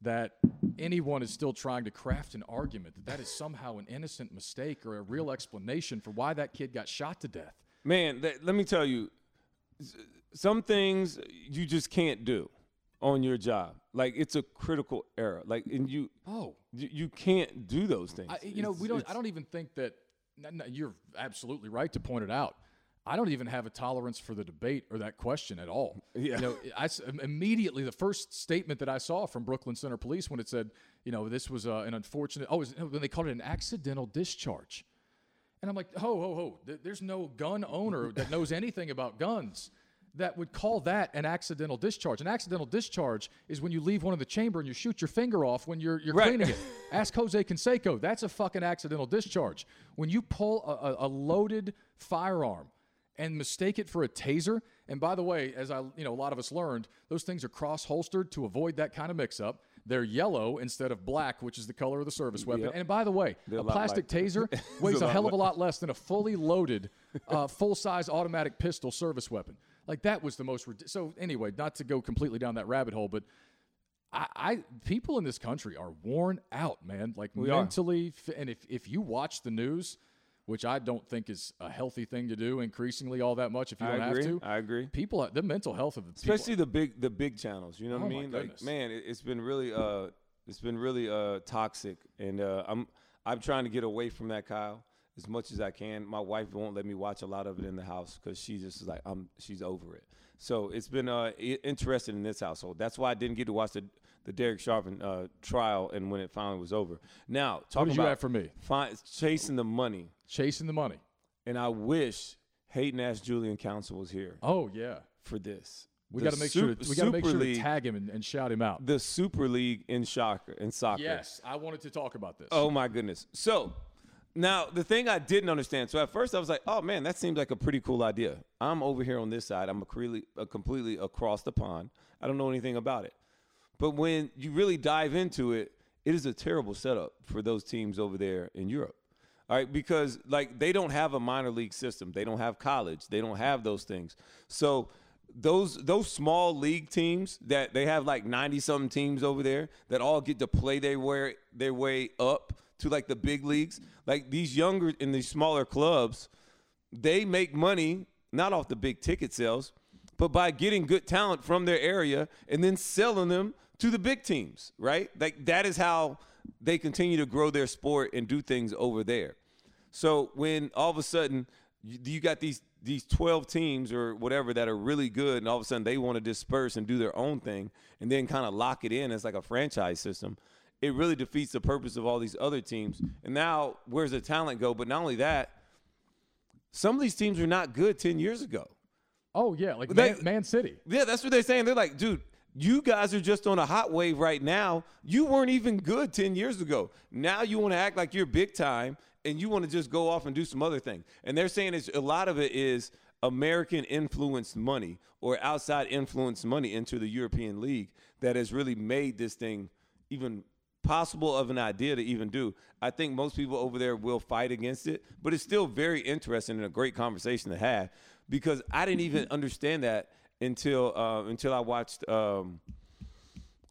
that anyone is still trying to craft an argument that that is somehow an innocent mistake or a real explanation for why that kid got shot to death. Man, th- let me tell you, some things you just can't do on your job. Like, it's a critical error. Like, and you oh, you, you can't do those things. I, you know, it's, we don't. I don't even think that no, no, you're absolutely right to point it out. I don't even have a tolerance for the debate or that question at all. Yeah. You know, I, immediately, the first statement that I saw from Brooklyn Center Police when it said, you know, this was uh, an unfortunate – oh, when they called it an accidental discharge. And I'm like, ho, ho, ho, there's no gun owner that knows anything about guns that would call that an accidental discharge. An accidental discharge is when you leave one in the chamber and you shoot your finger off when you're you're right. cleaning it. Ask Jose Canseco. That's a fucking accidental discharge. When you pull a, a loaded firearm and mistake it for a taser. And by the way, as I, you know, a lot of us learned, those things are cross-holstered to avoid that kind of mix-up. They're yellow instead of black, which is the color of the service weapon. Yep. And by the way, They're a plastic like taser weighs a, a hell of a lot less than a fully loaded, uh, full-size automatic pistol service weapon. Like, that was the most – so anyway, not to go completely down that rabbit hole, but I, I people in this country are worn out, man. Like, we mentally – and if if you watch the news – which I don't think is a healthy thing to do increasingly all that much if you don't have to. I agree. People, the mental health of the people. Especially the big the big channels, you know what I mean? Like, man, it, it's been really uh it's been really uh toxic, and uh, I'm I'm trying to get away from that, Kyle, as much as I can. My wife won't let me watch a lot of it in the house cuz she just is like I'm she's over it. So it's been uh interesting in this household. That's why I didn't get to watch the the Derek Chauvin uh, trial and when it finally was over. Now, talking about – what did you have for me? Find, chasing the money. Chasing the money. And I wish Hayden Ash Julian Council was here. Oh, yeah. For this. We got to make sure we got to make sure to tag him and, and shout him out. The Super League in soccer, in soccer. Yes, I wanted to talk about this. Oh, my goodness. So, now, the thing I didn't understand. So, at first, I was like, oh, man, that seems like a pretty cool idea. I'm over here on this side. I'm a completely, a completely across the pond. I don't know anything about it. But when you really dive into it, it is a terrible setup for those teams over there in Europe. All right, because, like, they don't have a minor league system. They don't have college. They don't have those things. So those those small league teams that they have, like, ninety-something teams over there that all get to play their way, their way up to, like, the big leagues, like, these younger and these smaller clubs, they make money not off the big ticket sales, but by getting good talent from their area and then selling them to the big teams, right? Like, that is how they continue to grow their sport and do things over there. So when all of a sudden you, you got these these twelve teams or whatever that are really good, and all of a sudden they want to disperse and do their own thing and then kind of lock it in as like a franchise system, it really defeats the purpose of all these other teams. And now where's the talent go? But not only that, some of these teams were not good ten years ago. Oh, yeah, like Man, they, Man City. Yeah, that's what they're saying. They're like, dude, you guys are just on a hot wave right now. You weren't even good ten years ago. Now you want to act like you're big time, and you want to just go off and do some other thing. And they're saying it's, a lot of it is American-influenced money or outside-influenced money into the European League that has really made this thing even possible of an idea to even do. I think most people over there will fight against it, but it's still very interesting and a great conversation to have. Because I didn't even understand that until uh, until I watched. Um,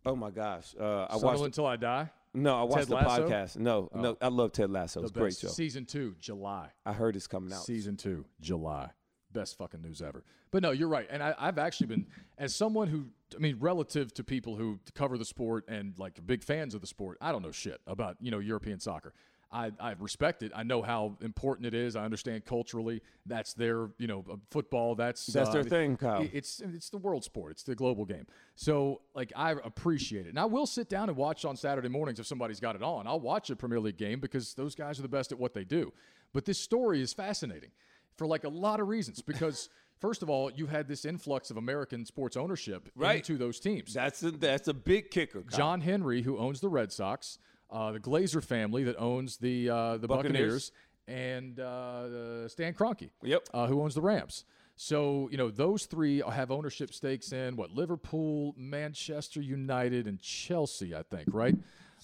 oh my gosh! Uh, I watched Until I Die. No, I watched the podcast. No, oh. no, I love Ted Lasso. It's a great show. Season two, July. I heard it's coming out. Season two, July. Best fucking news ever. But no, you're right. And I, I've actually been, as someone who, I mean, relative to people who cover the sport and like big fans of the sport, I don't know shit about you know European soccer. I, I respect it. I know how important it is. I understand culturally. That's their, you know, football. That's that's uh, their thing, Kyle. It, it's it's the world sport. It's the global game. So, like, I appreciate it. And I will sit down and watch on Saturday mornings if somebody's got it on. I'll watch a Premier League game because those guys are the best at what they do. But this story is fascinating for, like, a lot of reasons because – first of all, you had this influx of American sports ownership right. into those teams. That's a, that's a big kicker, Kyle. John Henry, who owns the Red Sox, uh, the Glazer family that owns the uh, the Buccaneers. Buccaneers, and uh, Stan Kroenke, yep. uh, who owns the Rams. So, you know, those three have ownership stakes in, what, Liverpool, Manchester United, and Chelsea, I think, right?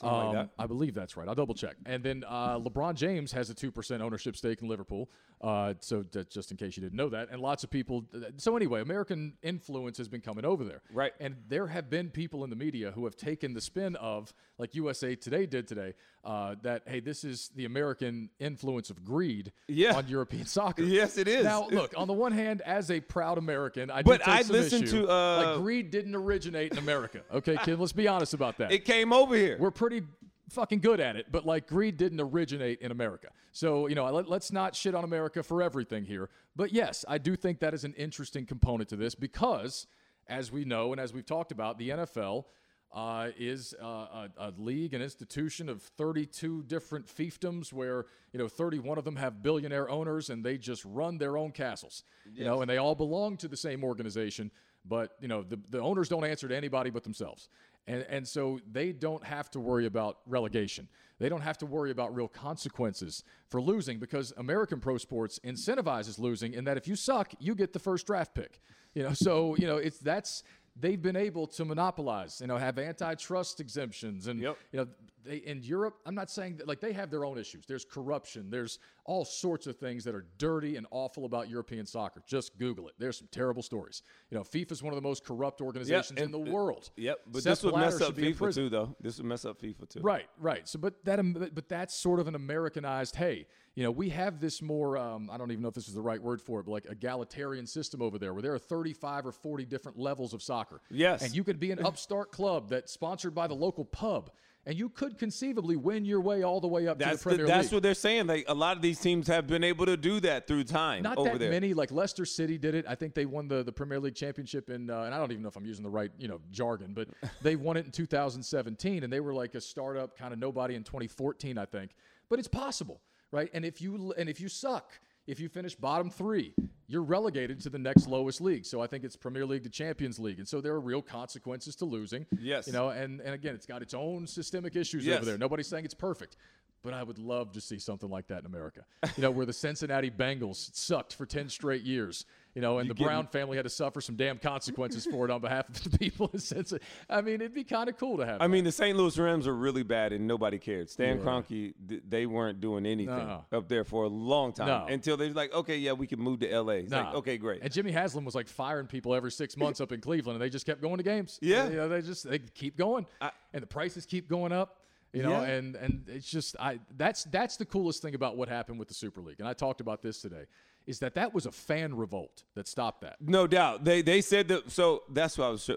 Um, like that. I believe that's right. I'll double check. And then uh, LeBron James has a two percent ownership stake in Liverpool, uh, so that, just in case you didn't know that. And lots of people – so anyway, American influence has been coming over there. Right. And there have been people in the media who have taken the spin of, like U S A Today did today, uh, that, hey, this is the American influence of greed yeah. on European soccer. Yes, it is. Now, look, on the one hand, as a proud American, I do but take I some listen issue. To, uh... like, greed didn't originate in America. Okay, Kim, let's be honest about that. It came over here. We're pretty pretty fucking good at it, but like greed didn't originate in America. So, you know, let, let's not shit on America for everything here. But yes, I do think that is an interesting component to this because, as we know and as we've talked about, the N F L uh, is uh, a, a league, an institution of thirty-two different fiefdoms where, you know, thirty-one of them have billionaire owners and they just run their own castles, yes. you know, and they all belong to the same organization. But, you know, the, the owners don't answer to anybody but themselves. And and so they don't have to worry about relegation. They don't have to worry about real consequences for losing because American pro sports incentivizes losing in that if you suck, you get the first draft pick. You know, so, you know, it's that's they've been able to monopolize, you know, have antitrust exemptions. And, yep. you know, they in Europe, I'm not saying that like they have their own issues. There's corruption. There's all sorts of things that are dirty and awful about European soccer. Just Google it. There's some terrible stories. You know, FIFA is one of the most corrupt organizations yep, and, in the world. Yep. But Seth this would Blatter mess up FIFA too, though. This would mess up FIFA too. Right. Right. So, but that, but that's sort of an Americanized, hey, you know, we have this more, um, I don't even know if this is the right word for it, but like egalitarian system over there where there are thirty-five or forty different levels of soccer. Yes. And you could be an upstart club that's sponsored by the local pub. And you could conceivably win your way all the way up that's to the Premier the, that's League. That's what they're saying. Like, a lot of these teams have been able to do that through time Not over that there. Many. Like Leicester City did it. I think they won the, the Premier League championship in uh, – and I don't even know if I'm using the right you know jargon, but they won it in two thousand seventeen, and they were like a startup kind of nobody in twenty fourteen, I think. But it's possible, right? And if you and if you suck, if you finish bottom three, you're relegated to the next lowest league. So I think it's Premier League to Champions League. And so there are real consequences to losing. Yes. You know, and, and again, it's got its own systemic issues yes. over there. Nobody's saying it's perfect. But I would love to see something like that in America. You know, where the Cincinnati Bengals sucked for ten straight years. You know, and you the Brown me. family had to suffer some damn consequences for it on behalf of the people in Cincinnati. I mean, it'd be kind of cool to have. I that. mean, the Saint Louis Rams are really bad, and nobody cared. Stan yeah. Kroenke, th- they weren't doing anything no. up there for a long time no. until they were like, okay, yeah, we can move to L A. It's no. like, okay, great. And Jimmy Haslam was like firing people every six months up in Cleveland, and they just kept going to games. Yeah, and, you know, they just they keep going, I, and the prices keep going up. You know, yeah. and and it's just I that's that's the coolest thing about what happened with the Super League, and I talked about this today. Is that that was a fan revolt that stopped that? No doubt. They they said that. So that's what I was.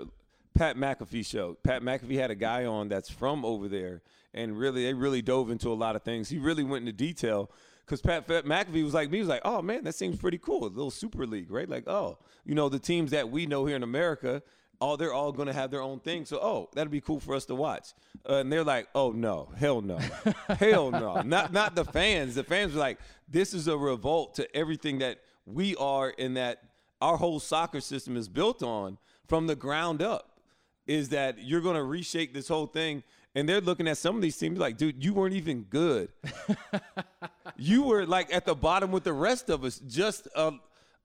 Pat McAfee show. Pat McAfee had a guy on that's from over there, and really they really dove into a lot of things. He really went into detail because Pat, Pat McAfee was like me. He was like, oh man, that seems pretty cool. A little Super League, right? Like, oh, you know, the teams that we know here in America. Oh, they're all going to have their own thing. So, oh, that'd be cool for us to watch. Uh, and they're like, oh, no, hell no. hell no. Not not the fans. The fans were like, this is a revolt to everything that we are and that our whole soccer system is built on from the ground up, is that you're going to reshape this whole thing. And they're looking at some of these teams like, dude, you weren't even good. You were, like, at the bottom with the rest of us just a,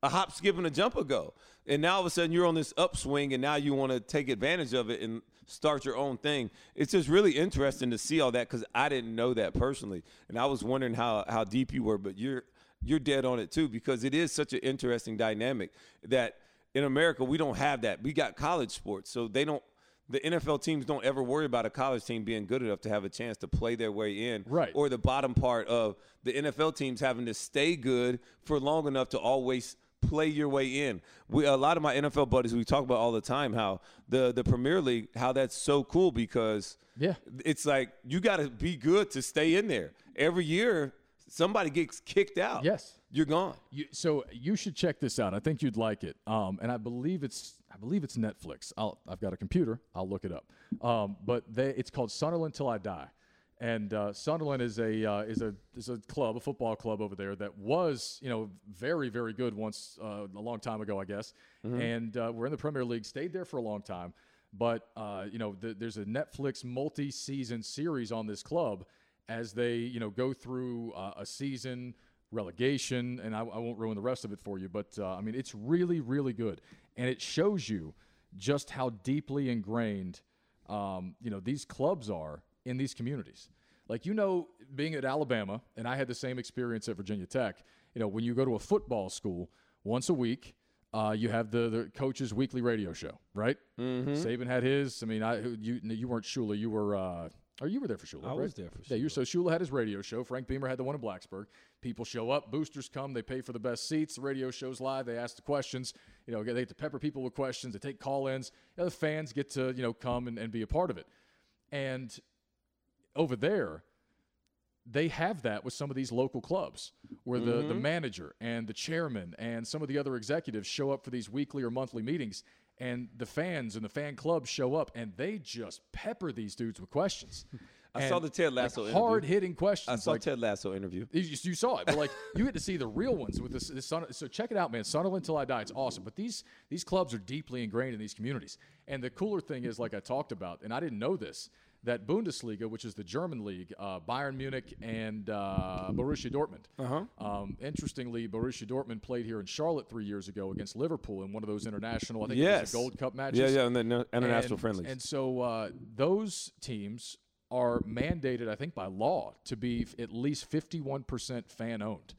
a hop, skip, and a jump ago. And now all of a sudden you're on this upswing and now you want to take advantage of it and start your own thing. It's just really interesting to see all that because I didn't know that personally. And I was wondering how, how deep you were, but you're you're dead on it too because it is such an interesting dynamic that in America we don't have that. We got college sports, so they don't – the N F L teams don't ever worry about a college team being good enough to have a chance to play their way in. Right. Or the bottom part of the N F L teams having to stay good for long enough to always – play your way in. We a lot of my N F L buddies, we talk about all the time how the the Premier League, how that's so cool because yeah, it's like you got to be good to stay in there. Every year, somebody gets kicked out. Yes, you're gone. You, so you should check this out. I think you'd like it. Um, and I believe it's I believe it's Netflix. I'll, I've got a computer. I'll look it up. Um, but they, it's called Sunderland Till I Die. And uh, Sunderland is a uh, is a is a club, a football club over there that was, you know, very very good once uh, a long time ago, I guess. Mm-hmm. And uh, we're in the Premier League, stayed there for a long time, but uh, you know, th- there's a Netflix multi-season series on this club, as they, you know, go through uh, a season, relegation, and I, I won't ruin the rest of it for you, but uh, I mean, it's really, really good. And it shows you just how deeply ingrained, um, you know, these clubs are in these communities. Like, you know, being at Alabama, and I had the same experience at Virginia Tech, you know, when you go to a football school once a week, uh, you have the, the coach's weekly radio show, right? Mm-hmm. Saban had his. I mean, I you you weren't Shula. You were uh, – or you were there for Shula, I right? was there for Shula. Yeah, you, so Shula had his radio show. Frank Beamer had the one in Blacksburg. People show up. Boosters come. They pay for the best seats. The radio show's live. They ask the questions. You know, they get to pepper people with questions. They take call-ins. You know, the fans get to, you know, come and, and be a part of it. And – over there, they have that with some of these local clubs where the, mm-hmm. the manager and the chairman and some of the other executives show up for these weekly or monthly meetings, and the fans and the fan clubs show up, and they just pepper these dudes with questions. I and saw the Ted Lasso like, interview. Hard-hitting questions. I saw like, Ted Lasso interview. You, you saw it. But, like, you get to see the real ones. With this, this Sun- So check it out, man. Sunderland Till I Die. It's awesome. But these these clubs are deeply ingrained in these communities. And the cooler thing is, like I talked about, and I didn't know this, that Bundesliga, which is the German league, uh, Bayern Munich and uh, Borussia Dortmund. Uh-huh. Um, interestingly, Borussia Dortmund played here in Charlotte three years ago against Liverpool in one of those international, I think yes. it was a Gold Cup matches. Yeah, yeah, and then international and, friendlies. And so uh, those teams are mandated, I think, by law to be at least fifty-one percent fan-owned.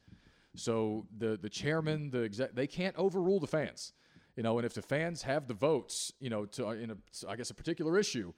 So the the chairman, the exec, they can't overrule the fans, you know. And if the fans have the votes, you know, to in a I guess a particular issue.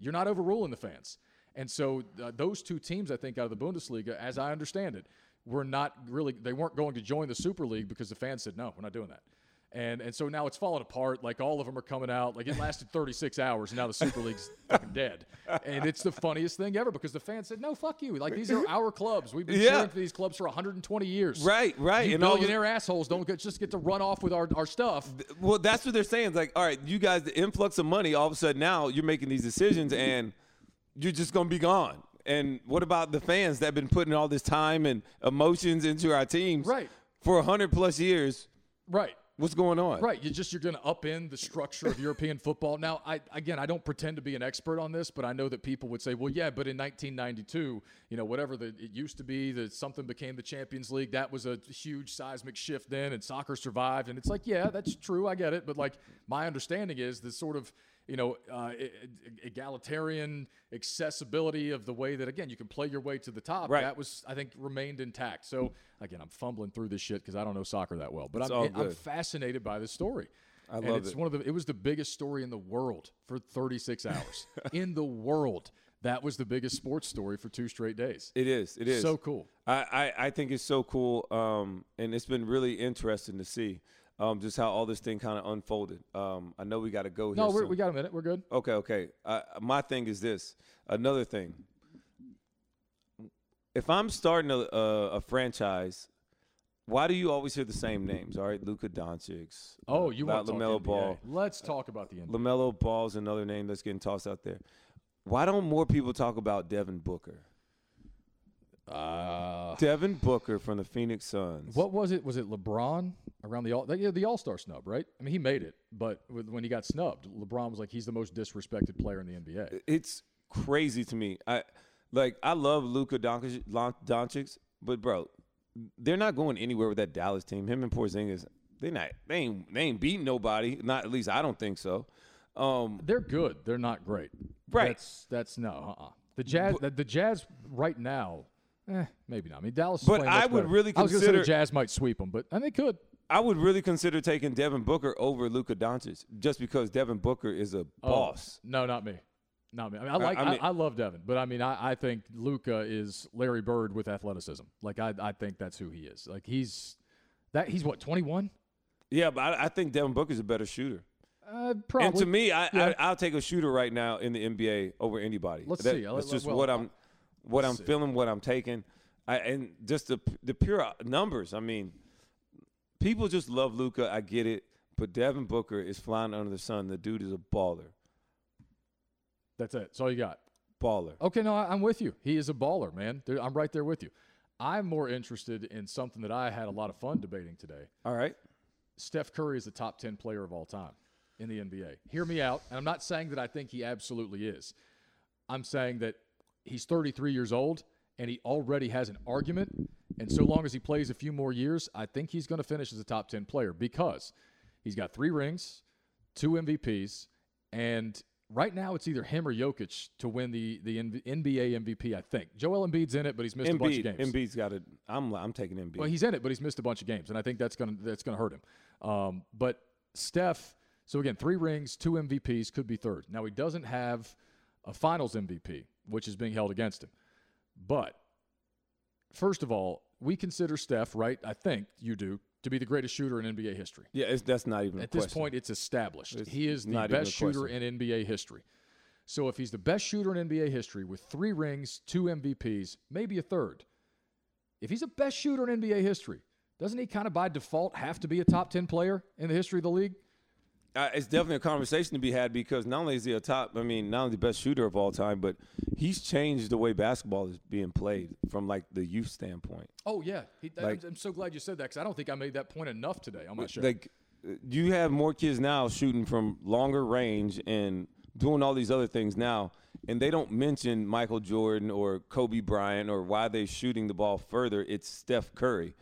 You're not overruling the fans. And so uh, those two teams, I think, out of the Bundesliga, as I understand it, were not really – they weren't going to join the Super League because the fans said, no, we're not doing that. And and so now it's falling apart. Like, all of them are coming out. Like, it lasted thirty-six hours, and now the Super League's fucking dead. And it's the funniest thing ever because the fans said, no, fuck you. Like, these are our clubs. We've been yeah. cheering for these clubs for one hundred twenty years. Right, right. You and billionaire all the- assholes don't get, just get to run off with our, our stuff. Well, that's what they're saying. It's like, all right, you guys, the influx of money, all of a sudden now you're making these decisions, and you're just going to be gone. And what about the fans that have been putting all this time and emotions into our teams right. for one hundred plus years? Right. What's going on? Right. You just, you're going to upend the structure of European football. Now, I again, I don't pretend to be an expert on this, but I know that people would say, well, yeah, but in nineteen ninety-two, you know, whatever the, it used to be, that something became the Champions League. That was a huge seismic shift then, and soccer survived. And it's like, yeah, that's true. I get it. But, like, my understanding is this sort of, you know, uh, egalitarian accessibility of the way that, again, you can play your way to the top. Right. That was, I think, remained intact. So, again, I'm fumbling through this shit because I don't know soccer that well. But I'm, I'm fascinated by this story. I love and it's it. One of the, it was the biggest story in the world for thirty-six hours. In the world, that was the biggest sports story for two straight days. It is. It is. So cool. I, I, I think it's so cool, um, and it's been really interesting to see. Um, just how all this thing kind of unfolded. Um, I know we got to go here. No, we're, we got a minute. We're good. Okay, okay. Uh, my thing is this. Another thing. If I'm starting a, a, a franchise, why do you always hear the same names? All right, Luka Doncic. Oh, you want LaMelo Ball? Let's talk about the N B A. LaMelo Ball is another name that's getting tossed out there. Why don't more people talk about Devin Booker? Uh, Devin Booker from the Phoenix Suns. What was it? Was it LeBron around the all the, the All-Star snub, right? I mean, he made it, but when he got snubbed, LeBron was like, he's the most disrespected player in the N B A. It's crazy to me. I like I love Luka Doncic, but bro, they're not going anywhere with that Dallas team. Him and Porzingis, they not they ain't they ain't beating nobody. Not at least I don't think so. Um, they're good. They're not great. Right. That's that's no. Uh-uh. The Jazz. But, the, the Jazz right now. Eh, maybe not. I mean, Dallas is playing much better. But I would really consider – I was going to say the Jazz might sweep them, but and they could. I would really consider taking Devin Booker over Luka Doncic just because Devin Booker is a oh, boss. No, not me. Not me. I mean, I like. I, I, mean, I, I love Devin, but I mean, I, I think Luka is Larry Bird with athleticism. Like, I, I think that's who he is. Like, he's that. He's what, twenty-one? Yeah, but I, I think Devin Booker's a better shooter. Uh, probably. And to me, I, yeah. I I'll take a shooter right now in the N B A over anybody. Let's that, see. That's Let, just well, what I'm. What I'm feeling, what I'm taking, I, and just the the pure numbers. I mean, people just love Luka. I get it, but Devin Booker is flying under the sun. The dude is a baller. That's it. That's all you got. Baller. Okay, no, I, I'm with you. He is a baller, man. There, I'm right there with you. I'm more interested in something that I had a lot of fun debating today. All right. Steph Curry is the top ten player of all time in the N B A. Hear me out, and I'm not saying that I think he absolutely is. I'm saying that. He's thirty-three years old, and he already has an argument. And so long as he plays a few more years, I think he's going to finish as a top ten player because he's got three rings, two M V Ps, and right now it's either him or Jokic to win the the N B A M V P, I think. Joel Embiid's in it, but he's missed Embiid, a bunch of games. Embiid's got it. I'm I'm taking Embiid. Well, he's in it, but he's missed a bunch of games, and I think that's going to that's going to hurt him. Um, but Steph, so again, three rings, two M V Ps, could be third. Now, he doesn't have a finals M V P, which is being held against him. But first of all, we consider Steph, right, I think you do, to be the greatest shooter in N B A history. Yeah, it's, that's not even a question. At this point, it's established. It's he is the best shooter in N B A history. So if he's the best shooter in N B A history with three rings, two M V Ps, maybe a third, if he's the best shooter in N B A history, doesn't he kind of by default have to be a top ten player in the history of the league? Uh, it's definitely a conversation to be had because not only is he a top, I mean, not only the best shooter of all time, but he's changed the way basketball is being played from, like, the youth standpoint. Oh, yeah. He, like, I'm so glad you said that because I don't think I made that point enough today on my show. Like, you have more kids now shooting from longer range and doing all these other things now, and they don't mention Michael Jordan or Kobe Bryant or why they're shooting the ball further. It's Steph Curry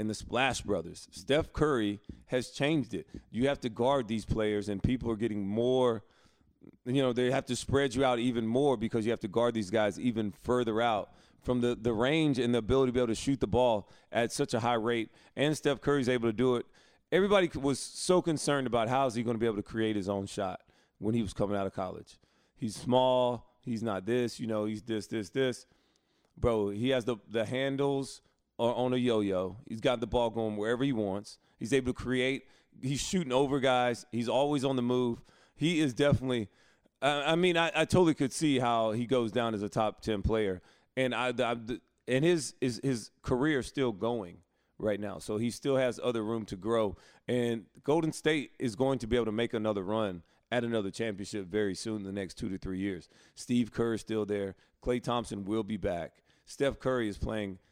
and the Splash Brothers. Steph Curry has changed it. You have to guard these players, and people are getting more, you know, they have to spread you out even more because you have to guard these guys even further out from the, the range and the ability to be able to shoot the ball at such a high rate, and Steph Curry's able to do it. Everybody was so concerned about how is he going to be able to create his own shot when he was coming out of college. He's small. He's not this. You know, he's this, this, this. Bro, he has the, the handles or on a yo-yo. He's got the ball going wherever he wants. He's able to create. He's shooting over guys. He's always on the move. He is definitely uh, – I mean, I, I totally could see how he goes down as a top ten player. And I, I and his, his, his career is still going right now, so he still has other room to grow. And Golden State is going to be able to make another run at another championship very soon in the next two to three years. Steve Kerr is still there. Klay Thompson will be back. Steph Curry is playing –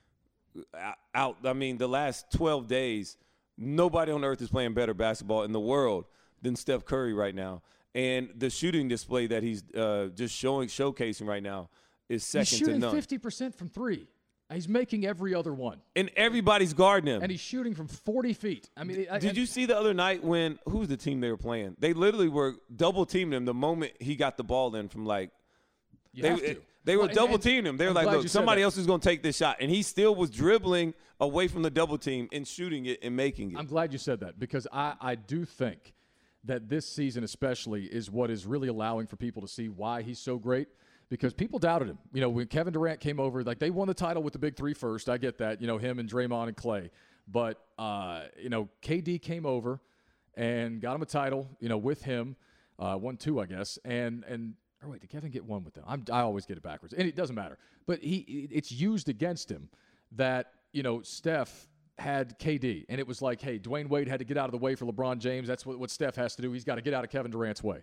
out. I mean, the last twelve days, nobody on earth is playing better basketball in the world than Steph Curry right now. And the shooting display that he's uh, just showing, showcasing right now is second to none. He's shooting fifty percent from three. He's making every other one. And everybody's guarding him. And he's shooting from forty feet. I mean, I, Did you see the other night when – who was the team they were playing? They literally were double-teaming him the moment he got the ball in from, like – You they, have to. It, They were well, double-teaming him. They were I'm like, look, somebody else is going to take this shot. And he still was dribbling away from the double-team and shooting it and making it. I'm glad you said that because I, I do think that this season especially is what is really allowing for people to see why he's so great because people doubted him. You know, when Kevin Durant came over, like they won the title with the big three first. I get that, you know, him and Draymond and Clay. But, uh, you know, K D came over and got him a title, you know, with him. Uh, one, two, I guess. And and – Or wait, did Kevin get one with them? I'm, I always get it backwards, and it doesn't matter. But he, it's used against him that, you know, Steph had K D, and it was like, hey, Dwayne Wade had to get out of the way for LeBron James. That's what, what Steph has to do. He's got to get out of Kevin Durant's way.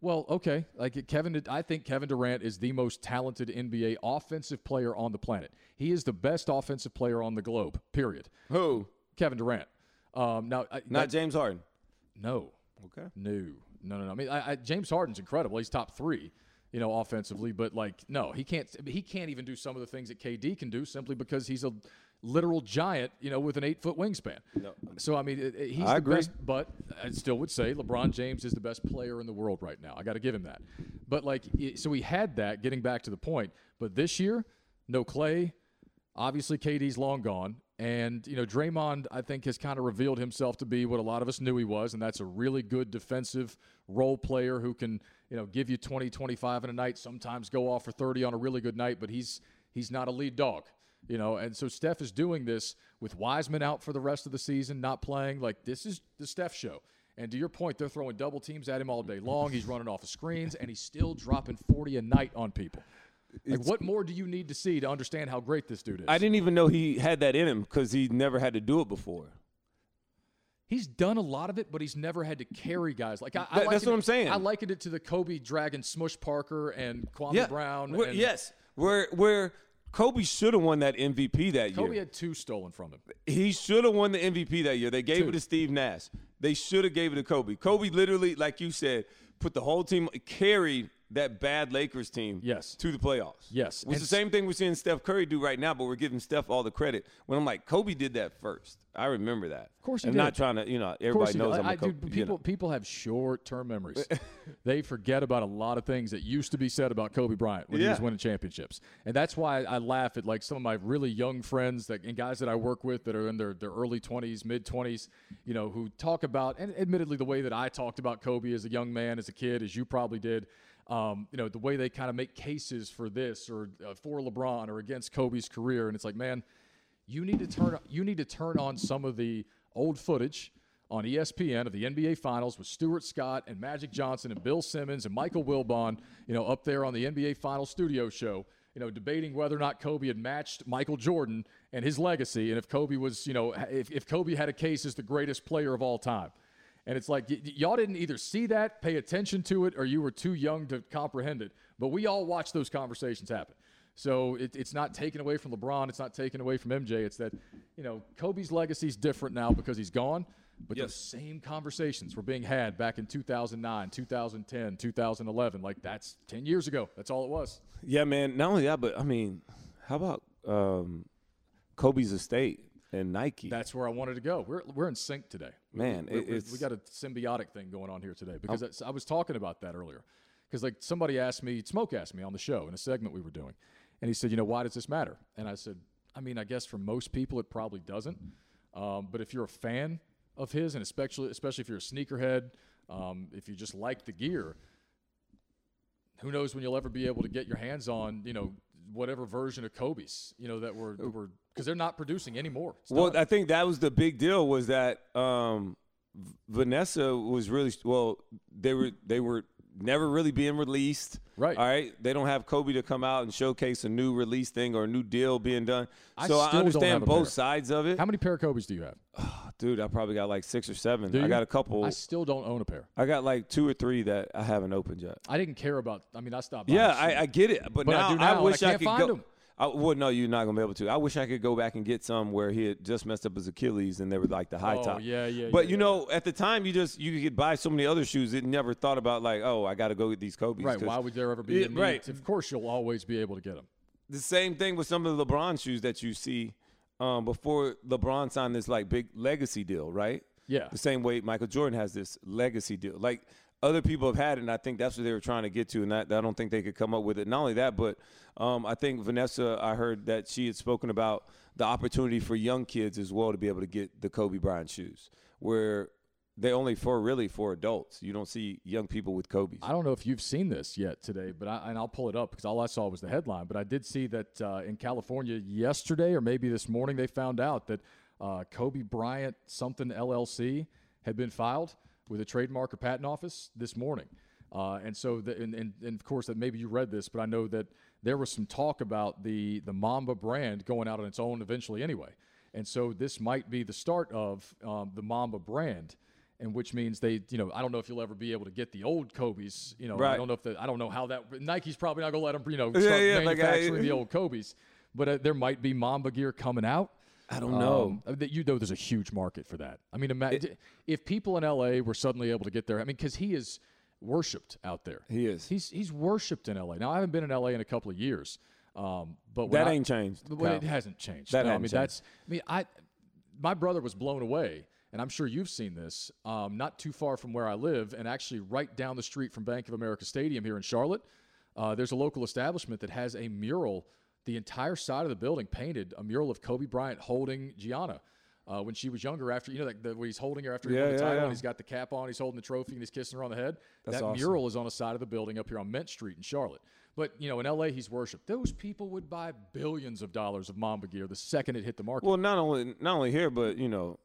Well, okay, like Kevin, I think Kevin Durant is the most talented N B A offensive player on the planet. He is the best offensive player on the globe, period. Who? Kevin Durant. Um, now, Not that, James Harden? No. Okay. No. No, no, no. I mean, I, I, James Harden's incredible. He's top three, you know, offensively. But, like, no, he can't He can't even do some of the things that K D can do simply because he's a literal giant, you know, with an eight-foot wingspan. No. So, I mean, it, it, he's I the agree. best. But I still would say LeBron James is the best player in the world right now. I got to give him that. But, like, it, so he had that, getting back to the point. But this year, no Clay. Obviously, K D's long gone. And, you know, Draymond, I think, has kind of revealed himself to be what a lot of us knew he was, and that's a really good defensive role player who can, you know, give you twenty, twenty-five in a night, sometimes go off for thirty on a really good night, but he's he's not a lead dog, you know. And so Steph is doing this with Wiseman out for the rest of the season, not playing. Like, this is the Steph show. And to your point, they're throwing double teams at him all day long. He's running off of screens, and he's still dropping forty a night on people. Like, what more do you need to see to understand how great this dude is? I didn't even know he had that in him because he never had to do it before. He's done a lot of it, but he's never had to carry guys. Like I, I That's what I'm saying. I likened it to the Kobe dragging Smush Parker and Kwame yeah. Brown. We're, and, yes, where where Kobe should have won that M V P that Kobe year. Kobe had two stolen from him. He should have won the M V P that year. They gave two. it to Steve Nash. They should have gave it to Kobe. Kobe literally, like you said, put the whole team, carried that bad Lakers team yes. to the playoffs. Yes. It's the same thing we're seeing Steph Curry do right now, but we're giving Steph all the credit. When I'm like, Kobe did that first. I remember that. Of course he did. I'm not trying to, you know, everybody knows I'm a Kobe. Dude, people, you know. people have short-term memories. They forget about a lot of things that used to be said about Kobe Bryant when yeah. he was winning championships. And that's why I laugh at, like, some of my really young friends that and guys that I work with that are in their, their early twenties, mid-twenties, you know, who talk about, and admittedly the way that I talked about Kobe as a young man, as a kid, as you probably did, Um, you know, the way they kind of make cases for this or uh, for LeBron or against Kobe's career. And it's like, man, you need to turn you need to turn on some of the old footage on E S P N of the N B A Finals with Stewart Scott and Magic Johnson and Bill Simmons and Michael Wilbon, you know, up there on the N B A Finals studio show, you know, debating whether or not Kobe had matched Michael Jordan and his legacy. And if Kobe was, you know, if, if Kobe had a case as the greatest player of all time. And it's like, y- y'all didn't either see that, pay attention to it, or you were too young to comprehend it. But we all watched those conversations happen. So it, it's not taken away from LeBron. It's not taken away from M J. It's that, you know, Kobe's legacy is different now because he's gone. But yes. those same conversations were being had back in two thousand nine, two thousand ten, two thousand eleven. Like, that's ten years ago. That's all it was. Yeah, man. Not only that, but, I mean, how about um, Kobe's estate? And Nike. That's where I wanted to go. We're we're in sync today. Man, we, it's, we, we got a symbiotic thing going on here today because that's, I was talking about that earlier. Because like somebody asked me, Smoke asked me on the show in a segment we were doing, and he said, you know, why does this matter? And I said, I mean, I guess for most people it probably doesn't, um, but if you're a fan of his, and especially especially if you're a sneakerhead, um, if you just like the gear, who knows when you'll ever be able to get your hands on, you know, whatever version of Kobe's, you know, that were were. Because they're not producing anymore. It's well, done. I think that was the big deal was that um, Vanessa was really well. They were they were never really being released. Right. All right. They don't have Kobe to come out and showcase a new release thing or a new deal being done. I so I understand both pair. sides of it. How many pair of Kobe's do you have? Oh, dude, I probably got like six or seven. I got a couple. I still don't own a pair. I got like two or three that I haven't opened yet. I didn't care about. I mean, I stopped. Yeah, I, I get it, but, but now, I, do now I wish I, I can't could find go. Them. I, well, no, you're not going to be able to. I wish I could go back and get some where he had just messed up his Achilles and they were like the high oh, top. yeah, yeah. But, yeah, you know, yeah. at the time, you just you could buy so many other shoes. It never thought about like, oh, I got to go get these Kobe's. Right, why would there ever be it, a need? Right. Of course, you'll always be able to get them. The same thing with some of the LeBron shoes that you see um, before LeBron signed this, like, big legacy deal, right? Yeah. The same way Michael Jordan has this legacy deal. Like, other people have had it, and I think that's what they were trying to get to, and I, I don't think they could come up with it. Not only that, but um, I think Vanessa, I heard that she had spoken about the opportunity for young kids as well to be able to get the Kobe Bryant shoes, where they only for really for adults. You don't see young people with Kobe's. I don't know if you've seen this yet today, but I, and I'll pull it up because all I saw was the headline. But I did see that uh, in California yesterday or maybe this morning they found out that uh, Kobe Bryant something L L C had been filed with a trademark or patent office this morning. Uh, and so, the, and, and, and of course, that maybe you read this, but I know that there was some talk about the, the Mamba brand going out on its own eventually anyway. And so this might be the start of um, the Mamba brand, and which means they, you know, I don't know if you'll ever be able to get the old Kobe's, you know, right. I don't know if the, I don't know how that, Nike's probably not gonna let them, you know, start yeah, yeah, manufacturing like I, the old Kobe's, but uh, there might be Mamba gear coming out. I don't know. Um, you know there's a huge market for that. I mean, imagine it, if people in L A were suddenly able to get there. I mean, because he is worshipped out there. He is. He's he's worshipped in L A. Now, I haven't been in L A in a couple of years. Um, but That I, ain't changed. Well, it hasn't changed. That no, ain't I mean, changed. That's, I mean, I, my brother was blown away, and I'm sure you've seen this, um, not too far from where I live, and actually right down the street from Bank of America Stadium here in Charlotte. Uh, there's a local establishment that has a mural. The entire side of the building painted a mural of Kobe Bryant holding Gianna uh, when she was younger. After you know, like the, when he's holding her after he yeah, won the title, yeah, yeah. and he's got the cap on, he's holding the trophy, and he's kissing her on the head. That's that awesome. Mural is on the side of the building up here on Mint Street in Charlotte. But you know, in L A, he's worshipped. Those people would buy billions of dollars of Mamba gear the second it hit the market. Well, not only not only here, but you know,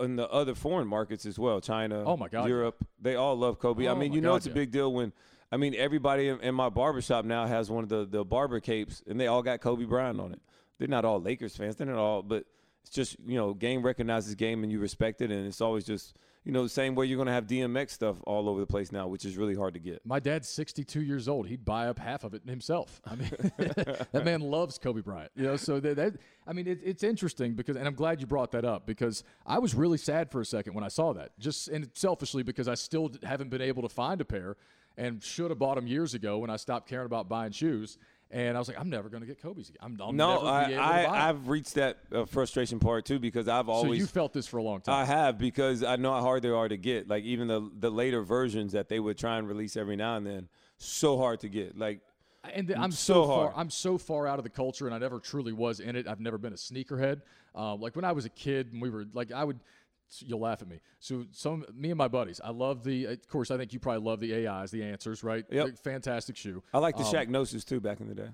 in the other foreign markets as well. China, oh my God, Europe, they all love Kobe. Oh I mean, you God, know, it's yeah. a big deal when. I mean, everybody in my barbershop now has one of the, the barber capes, and they all got Kobe Bryant on it. They're not all Lakers fans. They're not all, but it's just, you know, game recognizes game, and you respect it, and it's always just, you know, the same way you're going to have D M X stuff all over the place now, which is really hard to get. My dad's sixty-two years old. He'd buy up half of it himself. I mean, that man loves Kobe Bryant. You know, so that, that I mean, it, it's interesting because, and I'm glad you brought that up because I was really sad for a second when I saw that, just and selfishly because I still haven't been able to find a pair. and should have bought them years ago when I stopped caring about buying shoes. And I was like, I'm never going to get Kobe's again. I'm, I'll no, never I, be able I, to buy I've reached that uh, frustration part, too, because I've always – So you felt this for a long time. I have, because I know how hard they are to get. Like, even the the later versions that they would try and release every now and then, so hard to get. Like, and the, I'm so, so far, I'm so far out of the culture, and I never truly was in it. I've never been a sneakerhead. Uh, like, when I was a kid, and we were – like, I would – you'll laugh at me. So some me and my buddies, I love the, of course, I think you probably love the A Is, the Answers, right? Yep. Fantastic shoe. I like the um, Shaq Gnosis too back in the day.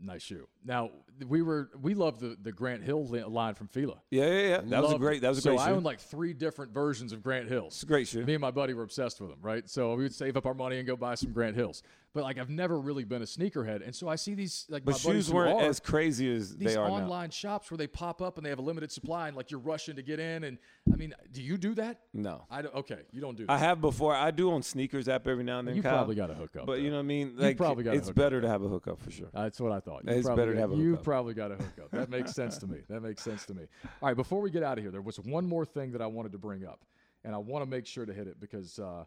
Nice shoe. Now, we were we loved the, the Grant Hill line from Fila. Yeah, yeah, yeah. That loved was a great, that was a great so shoe. So I owned like three different versions of Grant Hills. It's a great shoe. Me and my buddy were obsessed with them, right? So we would save up our money and go buy some Grant Hills. But, like, I've never really been a sneakerhead. And so I see these, like, but my shoes weren't are, as crazy as they are now. These online shops where they pop up and they have a limited supply and, like, you're rushing to get in. And, I mean, do you do that? No. I don't, okay, you don't do that. I have before. I do on Sneakers app every now and then, You Kyle, probably got a hookup. But, though. You know what I mean? Like, you probably got it's a hookup. It's better to have a hookup for sure. Uh, that's what I thought. You it's better to have a hookup. You probably got a hookup. That makes sense to me. That makes sense to me. All right, before we get out of here, there was one more thing that I wanted to bring up, and I want to make sure to hit it because, uh,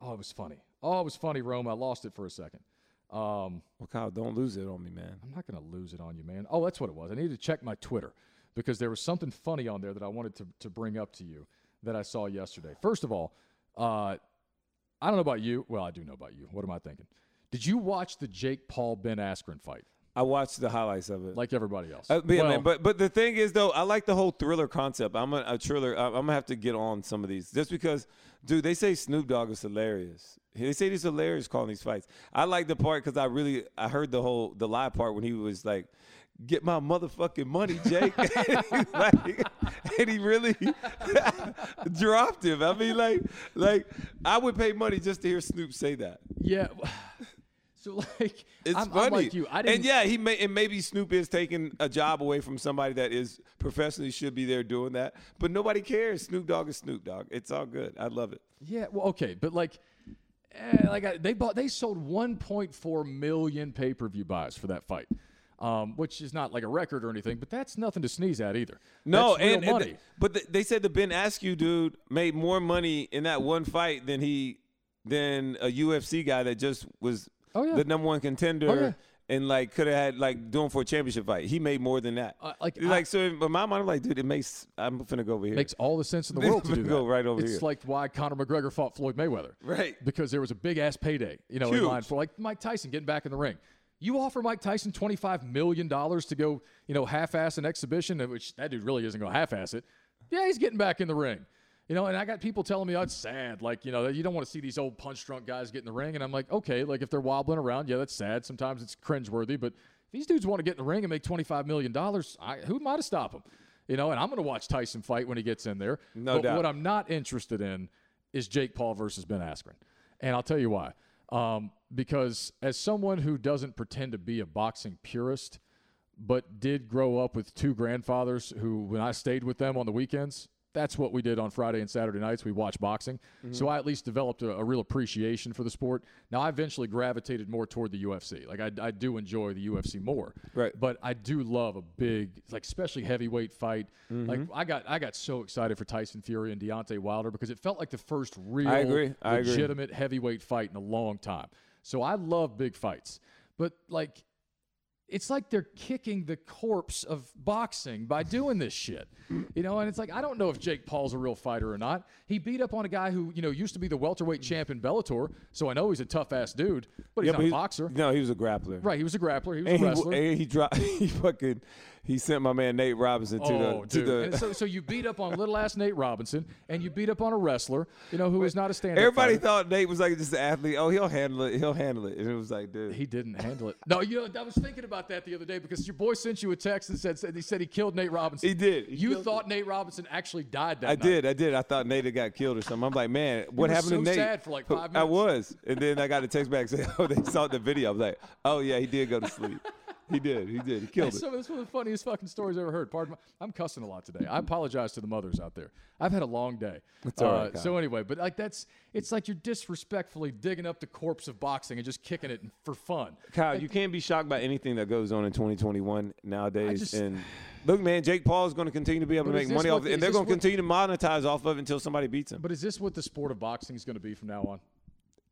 oh, it was funny. Oh, it was funny, Rome. I lost it for a second. Um, well, Kyle, don't lose it on me, man. I'm not going to lose it on you, man. Oh, that's what it was. I needed to check my Twitter because there was something funny on there that I wanted to, to bring up to you that I saw yesterday. First of all, uh, I don't know about you. Well, I do know about you. What am I thinking? Did you watch the Jake Paul-Ben Askren fight? I watched the highlights of it, like everybody else. Uh, but, yeah, well, man, but but the thing is, though, I like the whole thriller concept. I'm a, a thriller. I'm gonna have to get on some of these just because, dude. They say Snoop Dogg is hilarious. They say he's hilarious calling these fights. I like the part because I really I heard the whole the live part when he was like, "Get my motherfucking money, Jake," like, and he really dropped him. I mean, like like I would pay money just to hear Snoop say that. Yeah. So, like, it's I'm, funny. I'm like you. I didn't and, yeah, he may, and maybe Snoop is taking a job away from somebody that is professionally should be there doing that. But nobody cares. Snoop Dogg is Snoop Dogg. It's all good. I love it. Yeah, well, okay. But, like, eh, like I, they bought, they sold one point four million pay-per-view buys for that fight, um, which is not, like, a record or anything. But that's nothing to sneeze at either. No, that's and, real money. and the, But the, they said the Ben Askew dude made more money in that one fight than he than a U F C guy that just was – Oh, yeah. The number one contender, oh, yeah. and like could have had like doing for a championship fight. He made more than that. Uh, like, like I, so, in my mind, I'm like, dude, it makes. I'm finna go over here. Makes all the sense in the world to do go that. Right over it's here. It's like why Conor McGregor fought Floyd Mayweather, right? Because there was a big ass payday, you know, Huge. in line for like Mike Tyson getting back in the ring. You offer Mike Tyson twenty-five million dollars to go, you know, half-ass an exhibition, which that dude really isn't gonna half-ass it. Yeah, he's getting back in the ring. You know, and I got people telling me, oh, it's sad. Like, you know, you don't want to see these old punch-drunk guys get in the ring. And I'm like, okay, like if they're wobbling around, yeah, that's sad. Sometimes it's cringeworthy. But if these dudes want to get in the ring and make twenty-five million dollars, I, who am I to stop them? You know, and I'm going to watch Tyson fight when he gets in there. No but doubt. What I'm not interested in is Jake Paul versus Ben Askren. And I'll tell you why. Um, because as someone who doesn't pretend to be a boxing purist, but did grow up with two grandfathers who, when I stayed with them on the weekends – that's what we did on Friday and Saturday nights. We watched boxing. Mm-hmm. So I at least developed a, a real appreciation for the sport. Now, I eventually gravitated more toward the U F C. Like, I, I do enjoy the U F C more. Right. But I do love a big, like, especially heavyweight fight. Mm-hmm. Like, I got I got so excited for Tyson Fury and Deontay Wilder because it felt like the first real, I agree. I legitimate agree. heavyweight fight in a long time. So I love big fights. But, like, it's like they're kicking the corpse of boxing by doing this shit, you know? And it's like, I don't know if Jake Paul's a real fighter or not. He beat up on a guy who, you know, used to be the welterweight champ in Bellator. So I know he's a tough ass dude, but he's yeah, not but a he's, boxer. No, he was a grappler. Right. He was a grappler. He was and a wrestler. He, and he dropped, he fucking, he sent my man Nate Robinson to oh, the, to dude. the. And so, so you beat up on little ass Nate Robinson and you beat up on a wrestler, you know, who but is not a stand up Everybody fighter. Thought Nate was like just an athlete. Oh, he'll handle it. He'll handle it. And it was like, dude, he didn't handle it. No, you know, I was thinking about that the other day because your boy sent you a text and said, said he said he killed Nate Robinson. He did. He you thought him. Nate Robinson actually died that I night. I did. I did. I thought Nate had got killed or something. I'm like, man, what happened so to Nate? I was sad for like five minutes. I was. And then I got a text back saying, oh, they saw the video. I was like, oh, yeah, he did go to sleep. He did. He did. He killed That's it. So, that's one of the funniest fucking stories I've ever heard. Pardon my, I'm cussing a lot today. I apologize to the mothers out there. I've had a long day. That's uh, all right, Kyle. So anyway, but like that's it's like you're disrespectfully digging up the corpse of boxing and just kicking it for fun. Kyle, like, you can't be shocked by anything that goes on in twenty twenty-one nowadays. Just, and look, man, Jake Paul is going to continue to be able to make money what, off it, and they're going to continue to monetize off of it until somebody beats him. But is this what the sport of boxing is going to be from now on?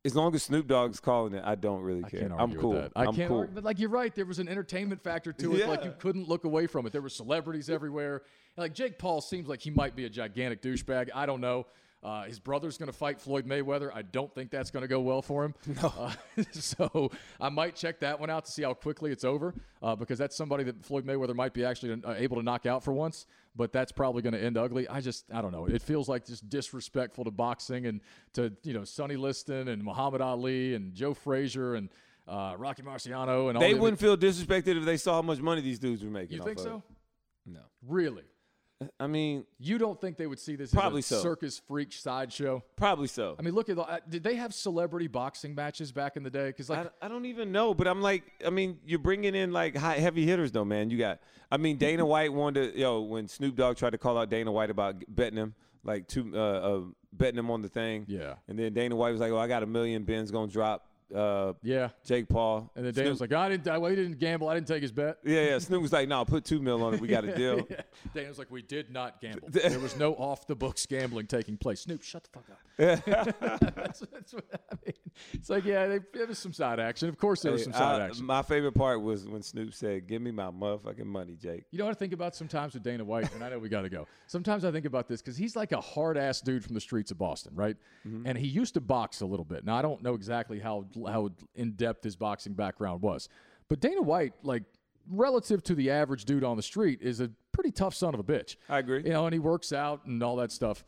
As long as Snoop Dogg's calling it, I don't really care. I can't argue I'm cool. With that. I I'm can't cool. argue, but like you're right, there was an entertainment factor to it. Yeah. Like you couldn't look away from it. There were celebrities everywhere. And like Jake Paul seems like he might be a gigantic douchebag. I don't know. Uh, his brother's going to fight Floyd Mayweather. I don't think that's going to go well for him. No. Uh, so I might check that one out to see how quickly it's over uh, because that's somebody that Floyd Mayweather might be actually able to knock out for once, but that's probably going to end ugly. I just, I don't know. It feels like just disrespectful to boxing and to, you know, Sonny Liston and Muhammad Ali and Joe Frazier and uh, Rocky Marciano. And all. They the wouldn't other... feel disrespected if they saw how much money these dudes were making. You think so? It. No. Really? I mean, you don't think they would see this probably as a so. circus freak sideshow? Probably so. I mean, look at the, did they have celebrity boxing matches back in the day? Because like I, I don't even know, but I'm like, I mean, you're bringing in like high, heavy hitters though, man. You got, I mean, Dana White wanted to, yo, when Snoop Dogg tried to call out Dana White about betting him, like two, uh, uh, betting him on the thing. Yeah. And then Dana White was like, oh, I got a million, Ben's gonna drop. Uh, yeah, Jake Paul. And then Dana Snoop. was like, I didn't, I, well, he didn't gamble. I didn't take his bet. Yeah, yeah. Snoop was like, no, put two mil on it. We got a deal. yeah. Dana was like, we did not gamble. There was no off the books gambling taking place. Snoop, shut the fuck up. Yeah. that's, that's what I mean. It's like, yeah, they, there was some side action. Of course, there was some side I, action. My favorite part was when Snoop said, give me my motherfucking money, Jake. You know what I think about sometimes with Dana White, and I know we got to go. Sometimes I think about this because he's like a hard ass dude from the streets of Boston, right? Mm-hmm. And he used to box a little bit. Now, I don't know exactly how. how in-depth his boxing background was. But Dana White, like, relative to the average dude on the street, is a pretty tough son of a bitch. I agree. You know, and he works out and all that stuff.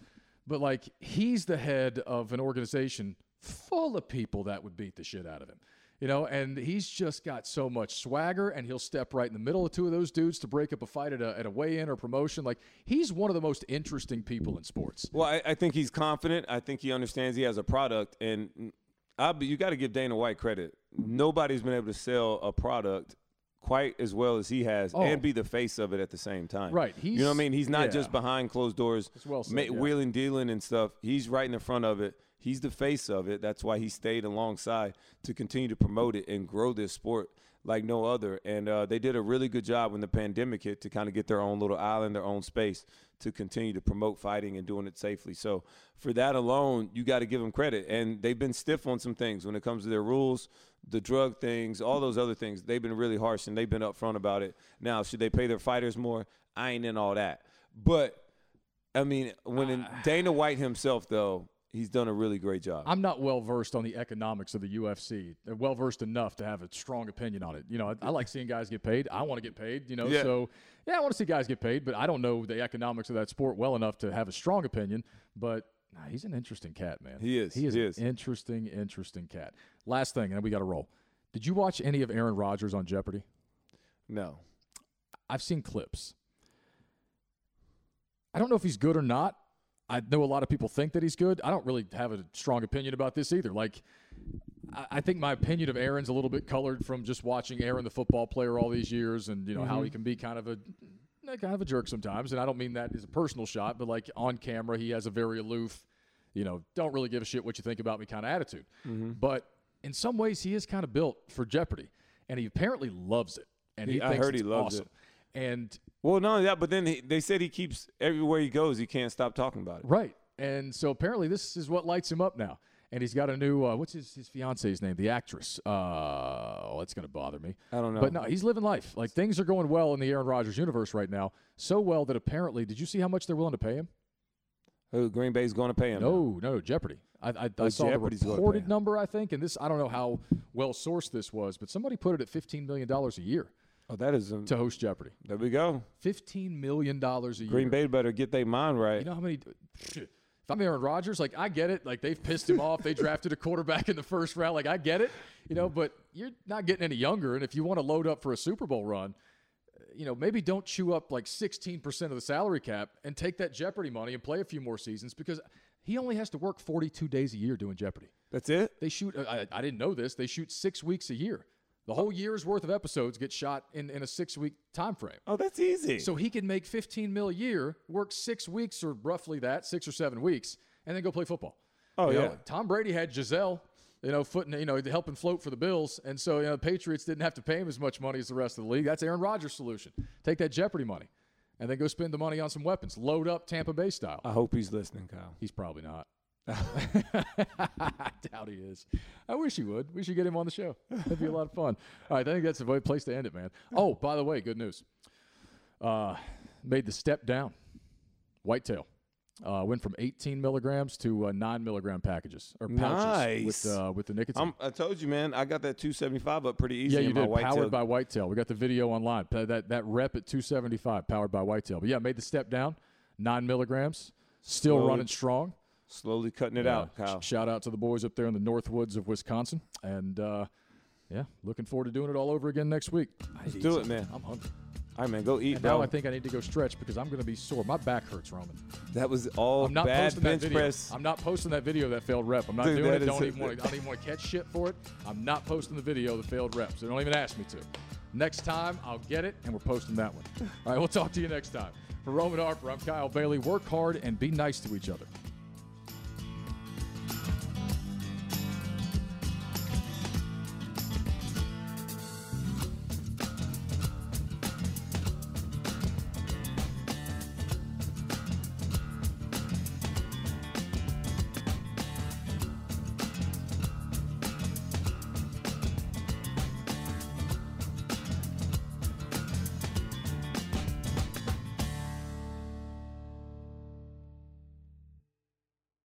But, like, he's the head of an organization full of people that would beat the shit out of him. You know, and he's just got so much swagger, and he'll step right in the middle of two of those dudes to break up a fight at a, at a weigh-in or promotion. Like, he's one of the most interesting people in sports. Well, I, I think he's confident. I think he understands he has a product, and – I, you got to give Dana White credit. Nobody's been able to sell a product quite as well as he has oh. and be the face of it at the same time. Right. He's, you know what I mean? He's not yeah. just behind closed doors, well said, ma- yeah. wheeling, dealing and stuff. He's right in the front of it. He's the face of it. That's why he stayed alongside to continue to promote it and grow this sport like no other. And uh, they did a really good job when the pandemic hit to kind of get their own little island, their own space to continue to promote fighting and doing it safely. So for that alone, you got to give them credit. And they've been stiff on some things when it comes to their rules, the drug things, all those other things. They've been really harsh and they've been upfront about it. Now, should they pay their fighters more? I ain't in all that. But, I mean, when in Dana White himself, though, he's done a really great job. I'm not well-versed on the economics of the U F C. They're well-versed enough to have a strong opinion on it. You know, I, I like seeing guys get paid. I want to get paid, you know. Yeah. So, yeah, I want to see guys get paid, but I don't know the economics of that sport well enough to have a strong opinion. But nah, he's an interesting cat, man. He is. He is he an is. interesting, interesting cat. Last thing, and then we got to roll. Did you watch any of Aaron Rodgers on Jeopardy? No. I've seen clips. I don't know if he's good or not. I know a lot of people think that he's good. I don't really have a strong opinion about this either. Like, I, I think my opinion of Aaron's a little bit colored from just watching Aaron, the football player, all these years, and you know mm-hmm. how he can be kind of a kind of a jerk sometimes. And I don't mean that as a personal shot, but like on camera, he has a very aloof, you know, don't really give a shit what you think about me kind of attitude. Mm-hmm. But in some ways, he is kind of built for Jeopardy, and he apparently loves it. And he, he I thinks heard it's he loves awesome. It. And well, no, yeah, but then he, they said he keeps everywhere he goes. He can't stop talking about it. Right, and so apparently this is what lights him up now. And he's got a new uh, what's his his fiance's name? The actress. Uh, oh, that's gonna bother me. I don't know. But no, he's living life. Like things are going well in the Aaron Rodgers universe right now. So well that apparently, did you see how much they're willing to pay him? Who Green Bay's going to pay him? No, now. no, Jeopardy. I, I, I saw Jeopardy's the reported number, I think, and this I don't know how well sourced this was, but somebody put it at fifteen million dollars a year. Oh, that is a, to host Jeopardy. There we go. fifteen million dollars a year. Green Bay better get their mind right. You know how many – if I'm Aaron Rodgers, like, I get it. Like, they've pissed him off. They drafted a quarterback in the first round. Like, I get it. You know, but you're not getting any younger. And if you want to load up for a Super Bowl run, you know, maybe don't chew up, like, sixteen percent of the salary cap and take that Jeopardy money and play a few more seasons because he only has to work forty-two days a year doing Jeopardy. That's it? They shoot – I, I didn't know this. They shoot six weeks a year. The whole year's worth of episodes get shot in, in a six-week time frame. Oh, that's easy. So he can make fifteen mil a year, work six weeks or roughly that, six or seven weeks, and then go play football. Oh, you yeah. know, Tom Brady had Giselle, you know, footing, you know, helping float for the Bills, and so you know, the Patriots didn't have to pay him as much money as the rest of the league. That's Aaron Rodgers' solution. Take that Jeopardy money, and then go spend the money on some weapons. Load up Tampa Bay style. I hope he's listening, Kyle. He's probably not. I doubt he is. I wish he would. We should get him on the show. That'd be a lot of fun. All right, I think that's a place to end it, man. Oh, by the way, good news. Uh, made the step down. Whitetail. Uh, went from eighteen milligrams to uh, nine milligram packages or pouches nice. with uh, with the nicotine. I'm, I told you, man, I got that two seventy-five up pretty easy. Yeah, you did. Powered tail. by Whitetail. We got the video online. That that rep at two seventy-five, powered by Whitetail. But yeah, made the step down, nine milligrams. Still slowly, running strong. Slowly cutting it yeah. out, Kyle. Shout out to the boys up there in the Northwoods of Wisconsin, and uh, yeah, looking forward to doing it all over again next week. Let's do it, man. I'm hungry. All right, man, go eat, and bro. Now I think I need to go stretch because I'm going to be sore. My back hurts, Roman. That was all I'm not bad posting bench that video. press. I'm not posting that video of that failed rep. I'm not Dude, doing it. Don't even want to, I don't even want to catch shit for it. I'm not posting the video of the failed reps. They don't even ask me to. Next time, I'll get it, and we're posting that one. All right, we'll talk to you next time. For Roman Harper, I'm Kyle Bailey. Work hard and be nice to each other.